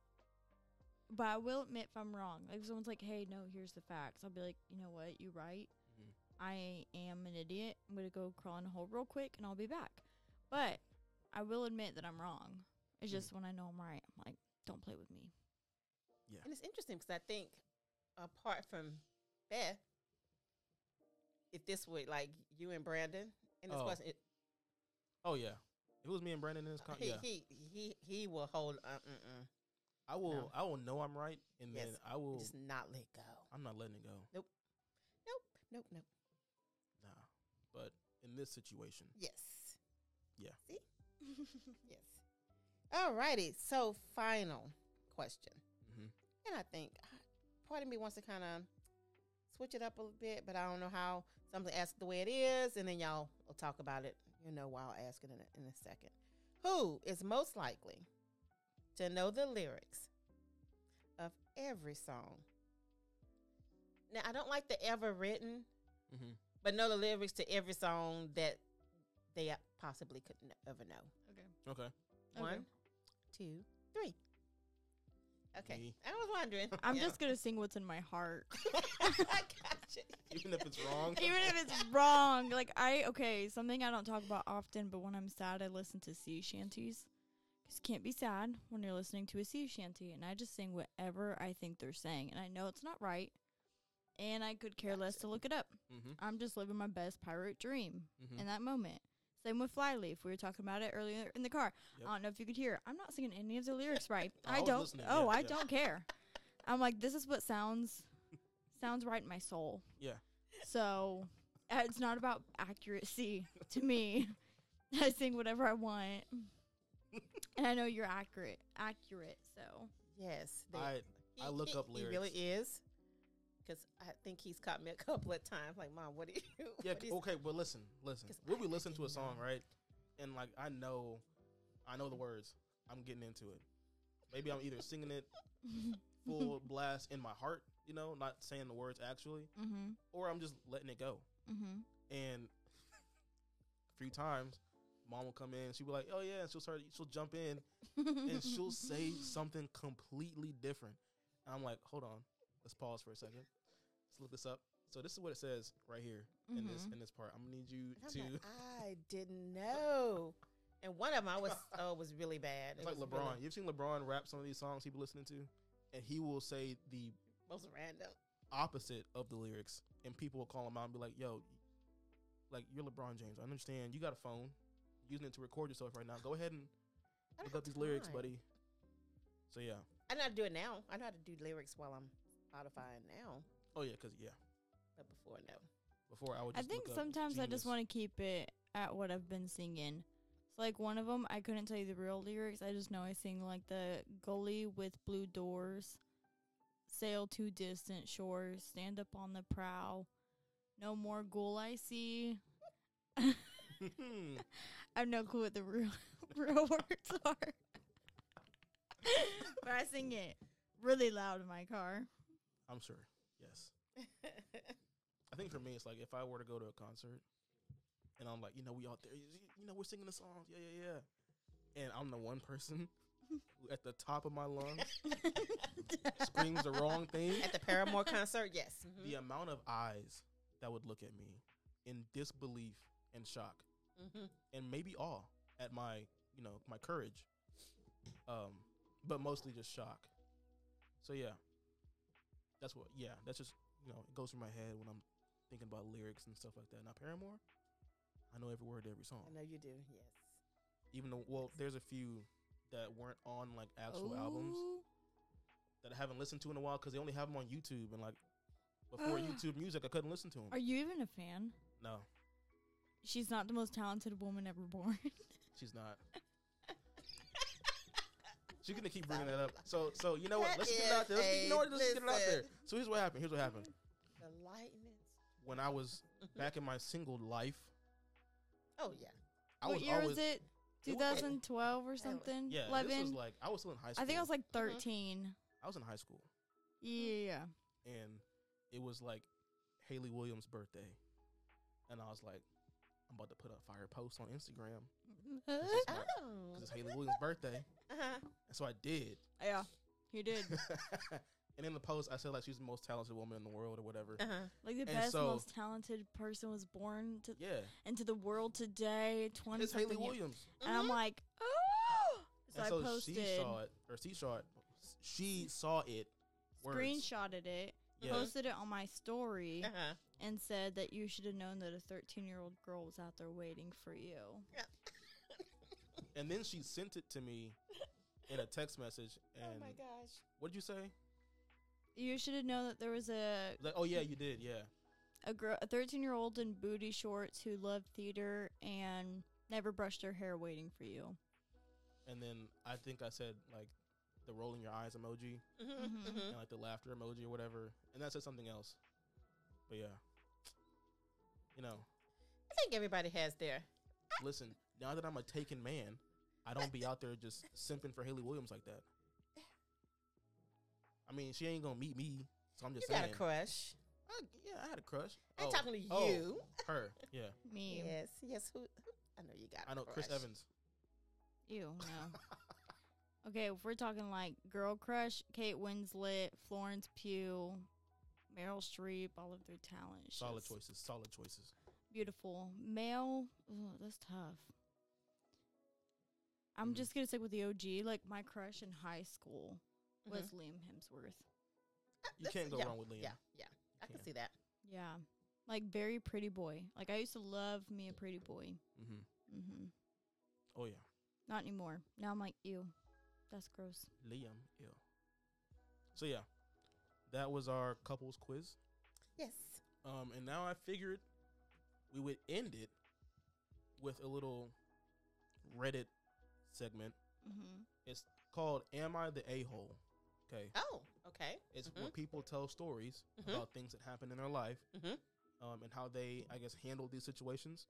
but I will admit if I'm wrong. Like, someone's like, hey, no, here's the facts. I'll be like, you know what? You're right. Mm-hmm. I am an idiot. I'm going to go crawl in a hole real quick, and I'll be back. But I will admit that I'm wrong. It's mm-hmm. just when I know I'm right, I'm like, don't play with me. Yeah. And it's interesting because I think apart from Beth, if this would, like, you and Brandon, and this oh. question. It, oh, yeah. If it was me and Brandon in this con- he, yeah. he he he will hold uh, mm-mm. I will no. I will know I'm right and yes. then I will just not let go. I'm not letting it go. Nope. Nope. Nope. Nope. Nah. But in this situation. Yes. Yeah. See? Yes. All righty. So final question. Mm-hmm. And I think part of me wants to kind of switch it up a bit, but I don't know how. So I'm going to ask it the way it is, and then y'all will talk about it, you know, while I ask it in a, in a second. Who is most likely to know the lyrics of every song? Now, I don't like the ever written, mm-hmm. but know the lyrics to every song that they possibly could ever know. Okay. Okay. One, okay. two, three. Okay, Me. I was wondering. I'm yeah. just gonna sing what's in my heart. I got you. Even if it's wrong. Even if it's wrong, like I okay, something I don't talk about often, but when I'm sad, I listen to sea shanties. Because you can't be sad when you're listening to a sea shanty, and I just sing whatever I think they're saying, and I know it's not right, and I could care gotcha. less to look it up. Mm-hmm. I'm just living my best pirate dream mm-hmm. in that moment. Same with Flyleaf. We were talking about it earlier in the car. Yep. I don't know if you could hear. I'm not singing any of the lyrics right. I, I don't. Oh, yeah, I yeah. don't care. I'm like, this is what sounds sounds right in my soul. Yeah. So uh, it's not about accuracy to me. I sing whatever I want, and I know you're accurate. Accurate. So yes, they, I he, I look he, up lyrics. He really is. Because I think he's caught me a couple of times. Like, Mom, what are you? What yeah, is okay, but well, listen, listen. When we listen to a song, right? And, like, I know I know the words. I'm getting into it. Maybe I'm either singing it full blast in my heart, you know, not saying the words actually, mm-hmm. or I'm just letting it go. Mm-hmm. And a few times, Mom will come in. She'll be like, oh, yeah. And she'll, start, she'll jump in, and she'll say something completely different. And I'm like, hold on. Let's pause for a second. Let's look this up. So this is what it says right here mm-hmm. in this in this part. I'm gonna need you to. Like, I didn't know. And one of them I was oh was really bad. It's it like LeBron. Really... You've seen LeBron rap some of these songs he was listening to, and he will say the most random opposite of the lyrics, and people will call him out and be like, "Yo, like you're LeBron James. I understand. You got a phone, you're using it to record yourself right now. Go ahead and look up these time. lyrics, buddy." So yeah, I know how to do it now. I know how to do lyrics while I'm Spotify now. Oh yeah, because yeah. But before no. Before I would. Just I think sometimes genius. I just want to keep it at what I've been singing. So like one of them, I couldn't tell you the real lyrics. I just know I sing like the gully with blue doors, sail to distant shores, stand up on the prow, no more ghoul I see. I have no clue what the real real words are, but I sing it really loud in my car. I'm sure. Yes. I think for me, it's like if I were to go to a concert and I'm like, you know, we out there, you know, we're singing the songs. Yeah, yeah, yeah. And I'm the one person who at the top of my lungs screams the wrong thing. At the Paramore concert, yes. Mm-hmm. The amount of eyes that would look at me in disbelief and shock mm-hmm. and maybe awe at my, you know, my courage, um, but mostly just shock. So, yeah. That's what, yeah, that's just, you know, it goes through my head when I'm thinking about lyrics and stuff like that. Now, Paramore, I know every word to every song. I know you do, yes. Even though, well, there's a few that weren't on, like, actual Ooh. albums that I haven't listened to in a while because they only have them on YouTube. And, like, before uh, YouTube music, I couldn't listen to them. Are you even a fan? No. She's not the most talented woman ever born. She's not. She's gonna keep bringing that up. So, so you know what? Let's get it out there. Let's, you know what? Let's get it out there. So here's what happened. Here's what happened. The lightning. When I was back in my single life. Oh yeah. I what was year always, was it? twenty twelve or something. Yeah. eleven This was like I was still in high school. I think I was like thirteen. Uh-huh. I was in high school. Yeah. And it was like Hayley Williams' birthday, and I was like, I'm about to put a fire post on Instagram because it's, oh. it's Hayley Williams' birthday. Uh-huh. And so I did. Yeah, you did. And in the post, I said, like, she's the most talented woman in the world or whatever. Uh-huh. Like, the and best, so, most talented person was born to yeah. into the world today. twenty It's Hayley Williams. And mm-hmm. I'm like, oh! So and I so posted. she saw it. Or she saw it. She saw it. Words. Screenshotted it. Yeah. Posted it on my story. Uh-huh. And said that you should have known that a thirteen-year-old girl was out there waiting for you. Yeah. And then she sent it to me in a text message. And oh, my gosh. What did you say? You should have known that there was a... Like, oh, yeah, you did, yeah. A girl, a thirteen-year-old in booty shorts who loved theater and never brushed her hair waiting for you. And then I think I said, like, the rolling your eyes emoji, mm-hmm, mm-hmm, and like the laughter emoji or whatever, and that said something else. But yeah, you know, I think everybody has their. Listen, now that I'm a taken man, I don't be out there just simping for Hayley Williams like that. I mean, she ain't gonna meet me, so I'm just. You saying. Got a crush? I, yeah, I had a crush. I'm oh, talking to you. Oh, her, yeah. Me, yes, yes. Who? I know you got. I know a crush. Chris Evans. Ew, no. Okay, if we're talking like girl crush, Kate Winslet, Florence Pugh, Meryl Streep, all of their talent. Solid choices, solid choices. Beautiful. Male, ugh, that's tough. I'm mm-hmm. just going to stick with the O G. Like, my crush in high school was mm-hmm. Liam Hemsworth. You can't go yeah, wrong with Liam. Yeah, yeah. I can, can see that. Yeah. Like, very pretty boy. Like, I used to love me a pretty boy. Mm-hmm. Mm-hmm. Oh, yeah. Not anymore. Now I'm like, ew. That's gross. Liam, ew. So yeah, that was our couples quiz. Yes. Um, and now I figured we would end it with a little Reddit segment. Mm-hmm. It's called "Am I the A-hole?" Okay. Oh, okay. It's mm-hmm. where people tell stories mm-hmm. about things that happen in their life, mm-hmm. um, and how they, I guess, handle these situations,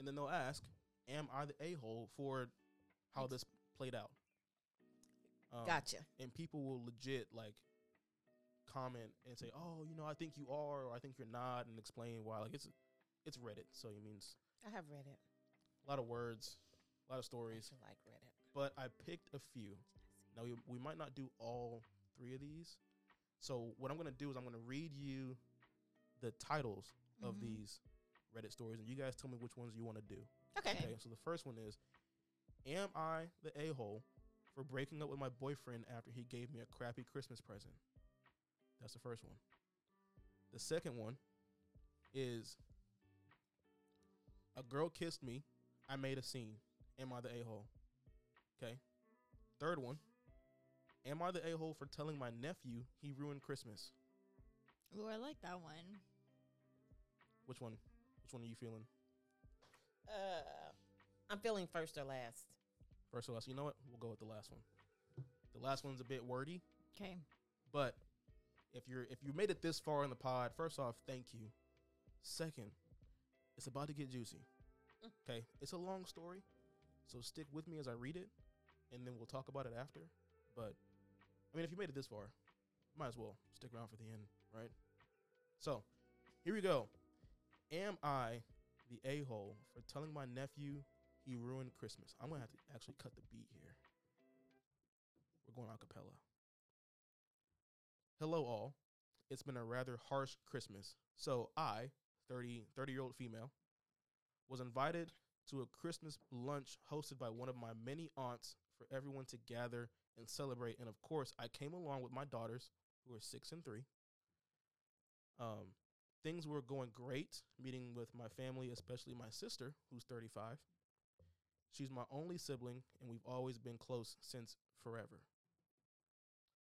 and then they'll ask, "Am I the A-hole for how this played out?" Um, gotcha. And people will legit like comment and say, "Oh, you know, I think you are, or I think you're not," and explain why. Like it's, it's Reddit, so it means I have Reddit. A lot of words, a lot of stories. I like Reddit, but I picked a few. Now we we might not do all three of these. So what I'm gonna do is I'm gonna read you the titles mm-hmm. of these Reddit stories, and you guys tell me which ones you want to do. Okay. Okay. So the first one is, "Am I the a-hole for breaking up with my boyfriend after he gave me a crappy Christmas present?" That's the first one. The second one is, "A girl kissed me. I made a scene. Am I the a-hole?" Okay. Third one, "Am I the a-hole for telling my nephew he ruined Christmas?" Ooh, I like that one. Which one? Which one are you feeling? Uh, I'm feeling first or last. First of all, so you know what? We'll go with the last one. The last one's a bit wordy. Okay. But if you're if you made it this far in the pod, first off, thank you. Second, it's about to get juicy. Okay. It's a long story, so stick with me as I read it, and then we'll talk about it after. But I mean, if you made it this far, might as well stick around for the end, right? So here we go. "Am I the a-hole for telling my nephew he ruined Christmas?" I'm going to have to actually cut the beat here. We're going a cappella. "Hello, all. It's been a rather harsh Christmas. So I, thirty, thirty-year-old female, was invited to a Christmas lunch hosted by one of my many aunts for everyone to gather and celebrate. And, of course, I came along with my daughters, who are six and three. Um, things were going great, meeting with my family, especially my sister, who's thirty-five. She's my only sibling, and we've always been close since forever.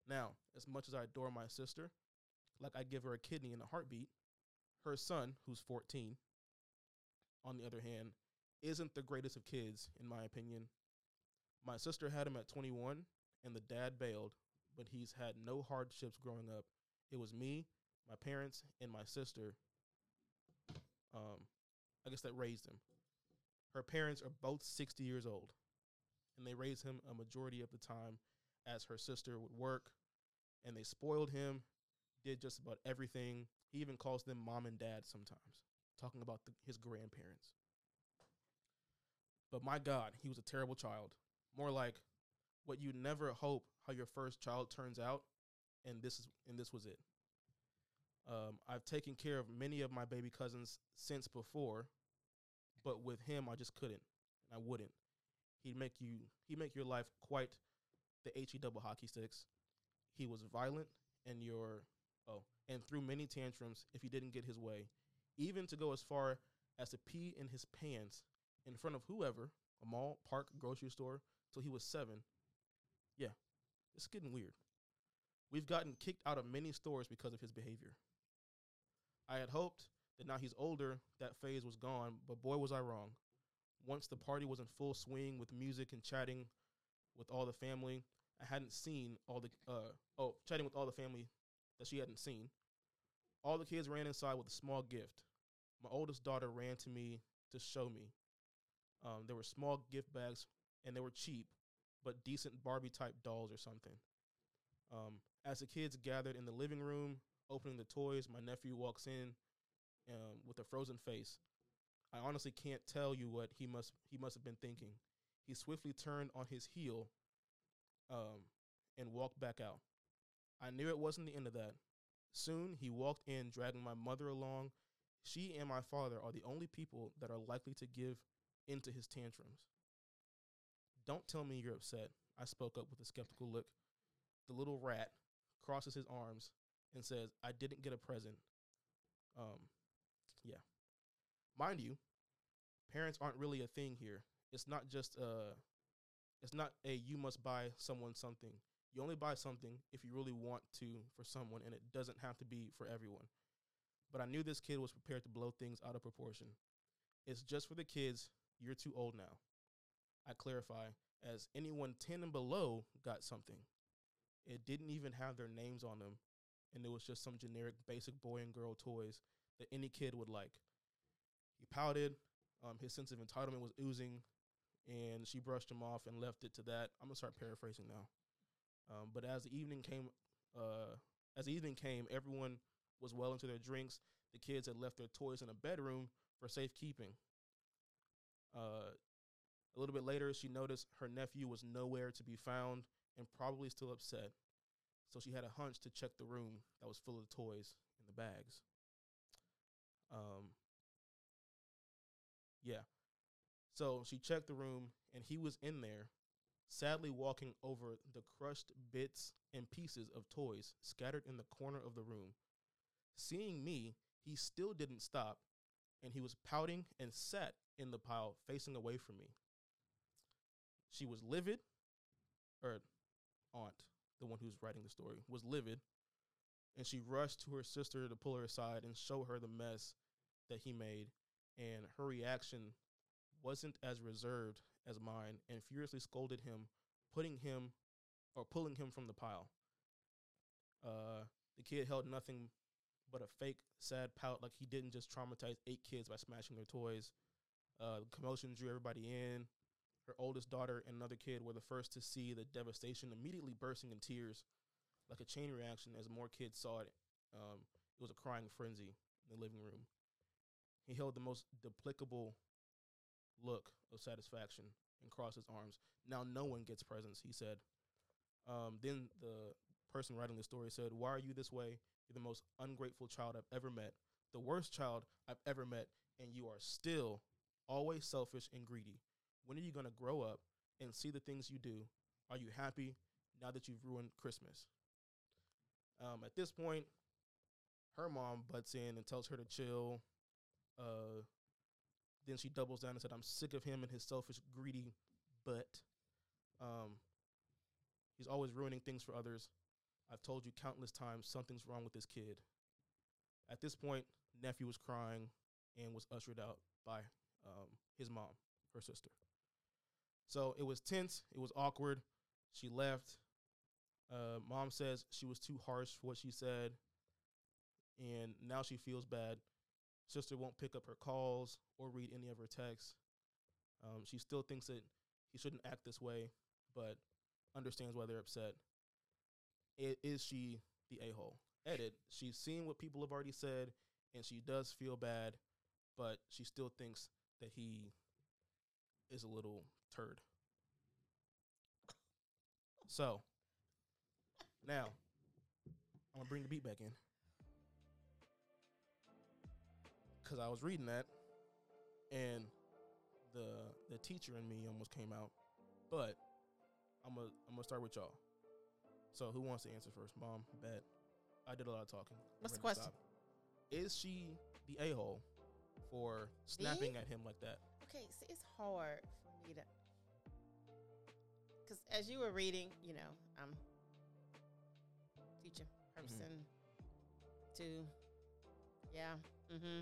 Now, as much as I adore my sister, like I give her a kidney and a heartbeat, her son, who's fourteen, on the other hand, isn't the greatest of kids, in my opinion. My sister had him at twenty-one, and the dad bailed, but he's had no hardships growing up. It was me, my parents, and my sister, um, I guess, that raised him. Her parents are both sixty years old, and they raised him a majority of the time as her sister would work, and they spoiled him, did just about everything. He even calls them mom and dad sometimes, talking about the, his grandparents. But my God, he was a terrible child. More like what you never hope how your first child turns out, and this is and this was it. Um, I've taken care of many of my baby cousins since before, but with him, I just couldn't, and I wouldn't. He'd make you, he'd make your life quite the H E double hockey sticks. He was violent, and your oh, and threw many tantrums if he didn't get his way, even to go as far as to pee in his pants in front of whoever, a mall, park, grocery store, till he was seven. Yeah, it's getting weird. We've gotten kicked out of many stores because of his behavior. I had hoped that now he's older, that phase was gone, but boy was I wrong. Once the party was in full swing with music and chatting with all the family I hadn't seen, all the uh, oh, chatting with all the family that she hadn't seen. All the kids ran inside with a small gift. My oldest daughter ran to me to show me. Um, there were small gift bags, and they were cheap, but decent Barbie-type dolls or something. Um, as the kids gathered in the living room, opening the toys, my nephew walks in um, with a frozen face. I honestly can't tell you what he must he must have been thinking. He swiftly turned on his heel um, and walked back out. I knew it wasn't the end of that. Soon, he walked in, dragging my mother along. She and my father are the only people that are likely to give into his tantrums. Don't tell me you're upset, I spoke up with a skeptical look. The little rat crosses his arms and says, I didn't get a present. Um, yeah. Mind you, parents aren't really a thing here. It's not just a, it's not a you must buy someone something. You only buy something if you really want to for someone, and it doesn't have to be for everyone. But I knew this kid was prepared to blow things out of proportion. It's just for the kids. You're too old now, I clarify, as anyone ten and below got something. It didn't even have their names on them, and it was just some generic basic boy and girl toys that any kid would like. He pouted. Um, his sense of entitlement was oozing, and she brushed him off and left it to that. I'm going to start paraphrasing now. Um, but as the evening came, uh, as the evening came, everyone was well into their drinks. The kids had left their toys in a bedroom for safekeeping. Uh, a little bit later, she noticed her nephew was nowhere to be found and probably still upset. So she had a hunch to check the room that was full of the toys in the bags. Um, yeah. So she checked the room, and he was in there, sadly walking over the crushed bits and pieces of toys scattered in the corner of the room. Seeing me, he still didn't stop, and he was pouting and sat in the pile facing away from me. She was livid, or aunt, the one who's writing the story, was livid, and she rushed to her sister to pull her aside and show her the mess that he made, and her reaction wasn't as reserved as mine, and furiously scolded him, putting him or pulling him from the pile. Uh, the kid held nothing but a fake, sad pout, like he didn't just traumatize eight kids by smashing their toys. Uh, the commotion drew everybody in. Her oldest daughter and another kid were the first to see the devastation, immediately bursting in tears, like a chain reaction as more kids saw it. Um, it was a crying frenzy in the living room. He held the most deprecable look of satisfaction and crossed his arms. Now no one gets presents, he said. Um, then the person writing the story said, why are you this way? You're the most ungrateful child I've ever met, the worst child I've ever met, and you are still always selfish and greedy. When are you going to grow up and see the things you do? Are you happy now that you've ruined Christmas? Um, at this point, her mom butts in and tells her to chill. Uh, then she doubles down and said, I'm sick of him and his selfish, greedy butt. Um, he's always ruining things for others. I've told you countless times something's wrong with this kid. At this point, nephew was crying and was ushered out by um, his mom, her sister. So it was tense. It was awkward. She left. Uh, mom says she was too harsh for what she said, and now she feels bad. Sister won't pick up her calls or read any of her texts. Um, she still thinks that he shouldn't act this way, but understands why they're upset. It, is she the a-hole? Edit, she's seen what people have already said, and she does feel bad, but she still thinks that he is a little turd. So, now, I'm going to bring the beat back in. Because I was reading that, and the the teacher in me almost came out. But I'm going I'm to start with y'all. So who wants to answer first? Mom, bet. I did a lot of talking. What's the question? Is she the a-hole for snapping me? At him like that? Okay, so it's hard for me to... Because as you were reading, you know, I'm um, teacher person mm-hmm. to... Yeah. Mm-hmm.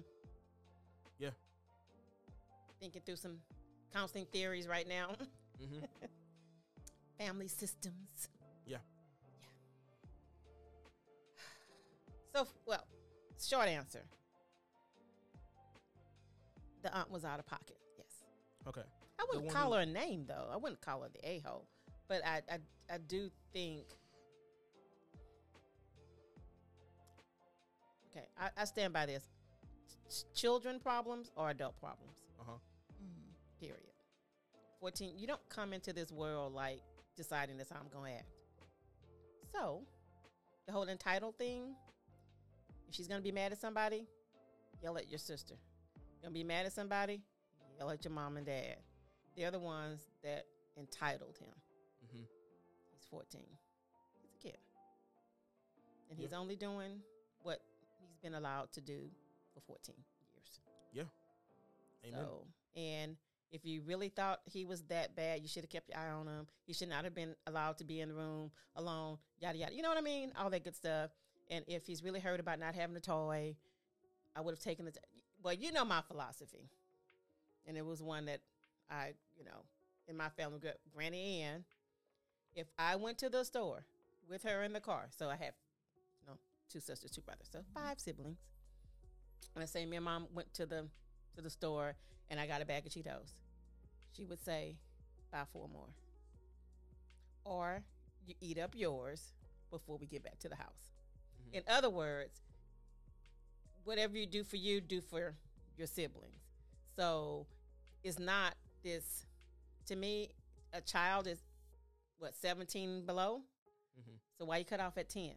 Yeah. Thinking through some counseling theories right now. Mm-hmm. family systems. Yeah. Yeah. So, well, short answer. The aunt was out of pocket. Yes. Okay. I wouldn't call who... her a name, though. I wouldn't call her the a-hole. But I, I, I do think... Okay, I, I stand by this. Ch- children problems are adult problems. Uh-huh. Mm-hmm. Period. fourteen, you don't come into this world like deciding that's how I'm going to act. So, the whole entitled thing, if she's going to be mad at somebody, yell at your sister. Going to be mad at somebody, yell at your mom and dad. They're the ones that entitled him. Mm-hmm. He's fourteen. He's a kid. And he's yeah. only doing what... he's been allowed to do for fourteen years. Yeah. Amen. So, and if you really thought he was that bad, you should have kept your eye on him. He should not have been allowed to be in the room alone, yada, yada. You know what I mean? All that good stuff. And if he's really hurt about not having a toy, I would have taken the t- well, you know my philosophy. And it was one that I, you know, in my family group, Granny Ann, if I went to the store with her in the car, so I have, you know, two sisters, two brothers, so five siblings. And I say, me and mom went to the to the store, and I got a bag of Cheetos. She would say, "Buy four more, or you eat up yours before we get back to the house." Mm-hmm. In other words, whatever you do for you, do for your siblings. So it's not this. To me, a child is what seventeen below. Mm-hmm. So why you cut off at ten?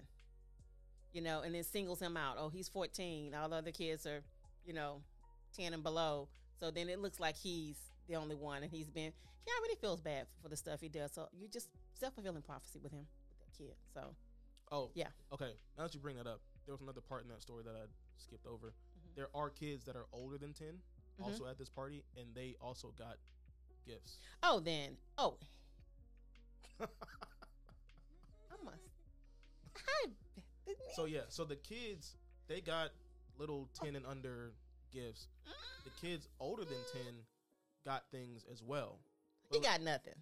You know, and then singles him out. Oh, he's fourteen. All the other kids are, you know, ten and below. So then it looks like he's the only one. And he's been, he already feels bad for the stuff he does. So you just self-fulfilling prophecy with him, with that kid. So, oh, yeah. Okay. Now that you bring that up, there was another part in that story that I skipped over. Mm-hmm. There are kids that are older than ten also mm-hmm. at this party, and they also got gifts. Oh, then. Oh. I must. Hi, Beth. So yeah, so the kids, they got little ten and under gifts. The kids older than ten got things as well. But he got nothing.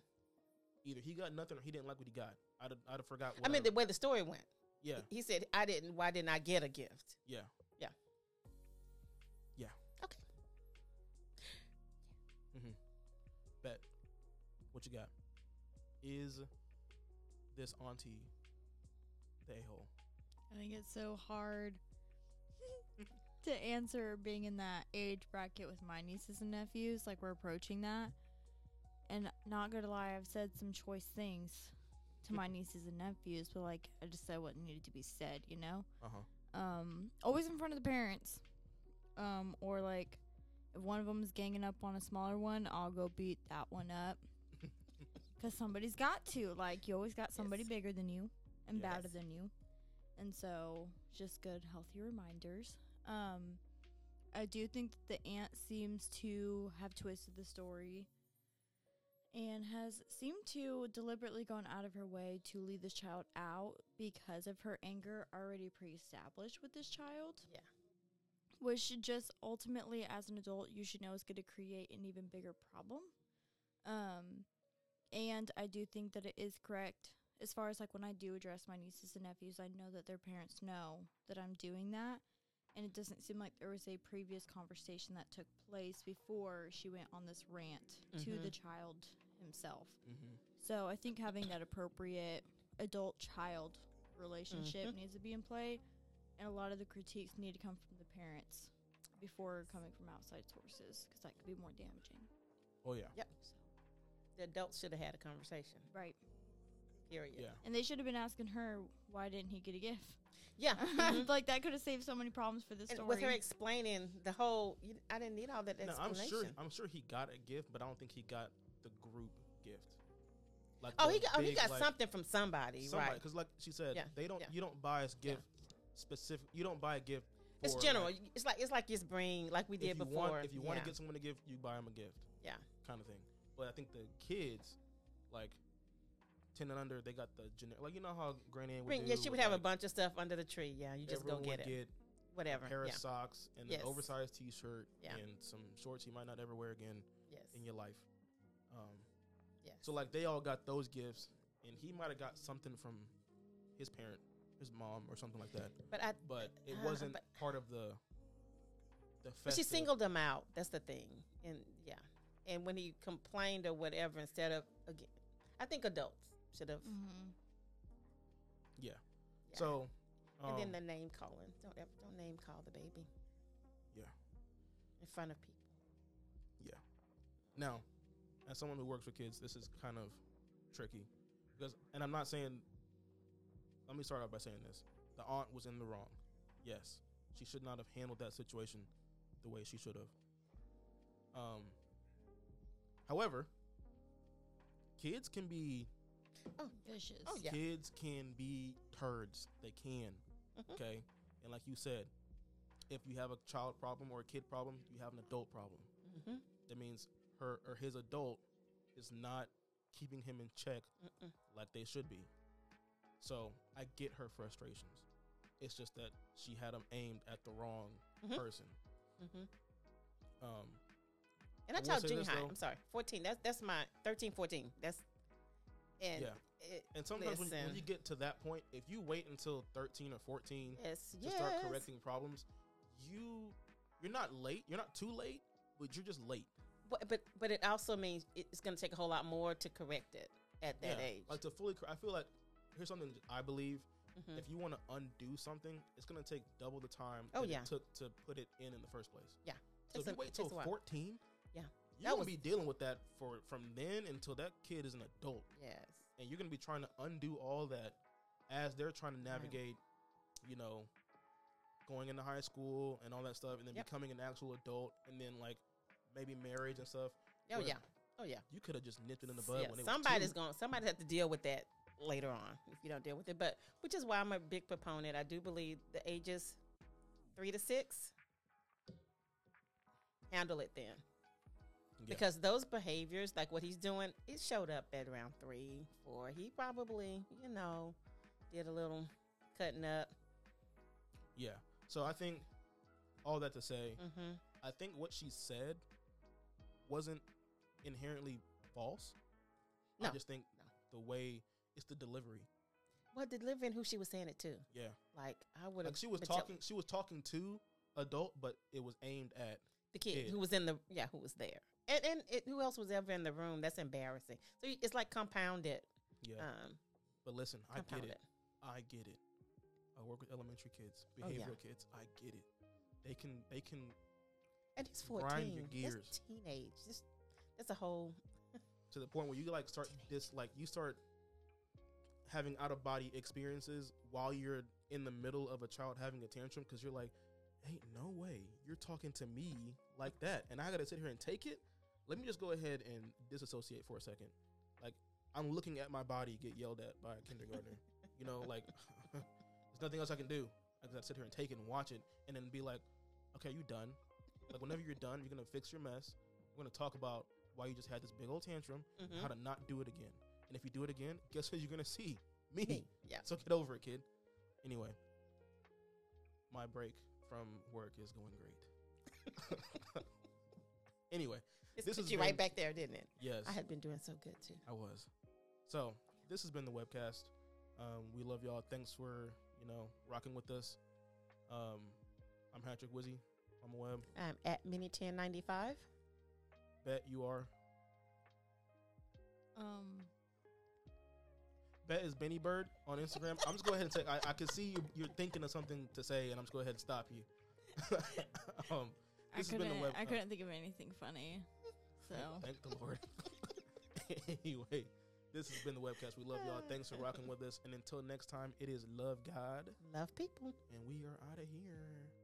Either he got nothing or he didn't like what he got. I'd have, I'd have forgot what I mean, I, the way the story went. Yeah. He said, I didn't, why didn't I get a gift? Yeah. Yeah. Yeah. Okay. Mm-hmm. Bet. What you got? Is this auntie the a-hole? I think it's so hard to answer being in that age bracket with my nieces and nephews. Like, we're approaching that. And not gonna lie, I've said some choice things to my nieces and nephews, but, like, I just said what needed to be said, you know? Uh-huh. Um, always in front of the parents. Um, or, like, if one of them is ganging up on a smaller one, I'll go beat that one up. Because somebody's got to. Like, you always got somebody yes. bigger than you and yes. badder than you. And so, just good, healthy reminders. Um, I do think that the aunt seems to have twisted the story and has seemed to deliberately gone out of her way to leave this child out because of her anger already pre-established with this child. Yeah. Which should just ultimately, as an adult, you should know is going to create an even bigger problem. Um, and I do think that it is correct. As far as, like, when I do address my nieces and nephews, I know that their parents know that I'm doing that. And it doesn't seem like there was a previous conversation that took place before she went on this rant mm-hmm. to the child himself. Mm-hmm. So I think having that appropriate adult-child relationship mm-hmm. needs to be in play. And a lot of the critiques need to come from the parents before coming from outside sources, because that could be more damaging. Oh, yeah. Yep. So. The adults should have had a conversation. Right. Period. Yeah. And they should have been asking her, why didn't he get a gift? Yeah. Mm-hmm. Like, that could have saved so many problems for this and story. With her explaining the whole, you, I didn't need all that no, explanation. I'm sure, I'm sure he got a gift, but I don't think he got the group gift. Like oh, he got, big, oh, he got like, something from somebody, somebody right? Because like she said, yeah. they don't. Yeah. you don't buy a gift yeah. specific. You don't buy a gift. For, it's general. Like, it's like it's like it's bring, like we did if before. Want, if you yeah. want to get someone a gift, you buy them a gift. Yeah. Kind of thing. But I think the kids, like... ten and under, they got the generic. Like, you know how Granny Ann would Bring, do. Yeah, she would have like, a bunch of stuff under the tree. Yeah, you just go get it. Get Whatever. A pair of yeah. socks and yes. an oversized T-shirt yeah. and some shorts you might not ever wear again yes. in your life. Um, yes. So, like, they all got those gifts. and he might have got something from his parent, his mom, or something like that. But I, but it wasn't uh, but, part of the. the but she singled him out. That's the thing, and yeah, and when he complained or whatever, instead of again, I think adults should have. Mm-hmm. Yeah. yeah. So. Um, and then the name calling. Don't ever don't name call the baby. Yeah. In front of people. Yeah. Now, as someone who works with kids, this is kind of tricky because, and I'm not saying. Let me start out by saying this: the aunt was in the wrong. Yes, she should not have handled that situation the way she should have. Um. However, kids can be. Oh, vicious! Oh, yeah. Kids can be turds. They can. Mm-hmm. Okay, and like you said, if you have a child problem or a kid problem, you have an adult problem. Mm-hmm. That means her or his adult is not keeping him in check Mm-mm. like they should be. So I get her frustrations. It's just that she had them aimed at the wrong mm-hmm. person. Mm-hmm. Um, and I, I taught junior high. Though. I'm sorry, fourteen. That's that's my thirteen, fourteen. That's. And yeah, it, and sometimes when, when you get to that point, if you wait until thirteen or fourteen yes, to yes. start correcting problems, you you're not late. You're not too late, but you're just late. But but, but it also means it's going to take a whole lot more to correct it at that yeah, age. Like to fully, I feel like here's something that I believe: mm-hmm. if you want to undo something, it's going to take double the time oh, that yeah. it took to put it in in the first place. Yeah. So if a, you wait till fourteen, yeah. You're going to be dealing with that for from then until that kid is an adult. Yes. And you're going to be trying to undo all that as they're trying to navigate, right. you know, going into high school and all that stuff and then yep. becoming an actual adult and then, like, maybe marriage and stuff. Oh, yeah. Oh, yeah. You could have just nipped it in the bud yeah, when it somebody's was two. Gonna, somebody has to deal with that later on if you don't deal with it. But which is why I'm a big proponent. I do believe the ages three to six, handle it then. Yeah. Because those behaviors, like what he's doing, it showed up at around three, four. He probably, you know, did a little cutting up. Yeah. So I think all that to say, mm-hmm. I think what she said wasn't inherently false. No. I just think no. the way, it's the delivery. Well, delivering who she was saying it to. Yeah. Like, I would have. Like she was talking, she was talking to adult, but it was aimed at. The kid, kid who was in the, yeah, who was there. And and it, who else was ever in the room? That's embarrassing. So it's like compounded. Yeah. Um, but listen, I get it. it. I get it. I work with elementary kids, behavioral oh, yeah. kids. I get it. They can, they can. And he's fourteen. Grind your gears. That's teenage. That's, that's a whole. To the point where you like start teenage. This, like you start having out of body experiences while you're in the middle of a child having a tantrum because you're like, ain't no way you're talking to me like that. And I got to sit here and take it. Let me just go ahead and disassociate for a second. Like, I'm looking at my body get yelled at by a kindergartner. You know, like, there's nothing else I can do. I got to sit here and take it and watch it and then be like, okay, you done. Like, whenever you're done, you're going to fix your mess. We're going to talk about why you just had this big old tantrum mm-hmm. and how to not do it again. And if you do it again, guess who you're going to see? Me. Yeah. So get over it, kid. Anyway, my break from work is going great. Anyway, it's this is you been, right back there, didn't it? Yes, I had been doing so good too. I was. So this has been the webcast. Um, we love y'all. Thanks for you know rocking with us. Um, I'm Hat Trick Wizzy. Mama Webb. I'm at Minitan ninety-five. Bet you are. Um. Bet is Benny Bird on Instagram. I'm just go ahead and say I, I can see you, you're thinking of something to say, and I'm just go ahead and stop you. um, this I, couldn't, has been the web- I couldn't think of anything funny, so thank the Lord. Anyway, this has been the webcast. We love y'all. Thanks for rocking with us, and until next time, it is love God, love people, and we are out of here.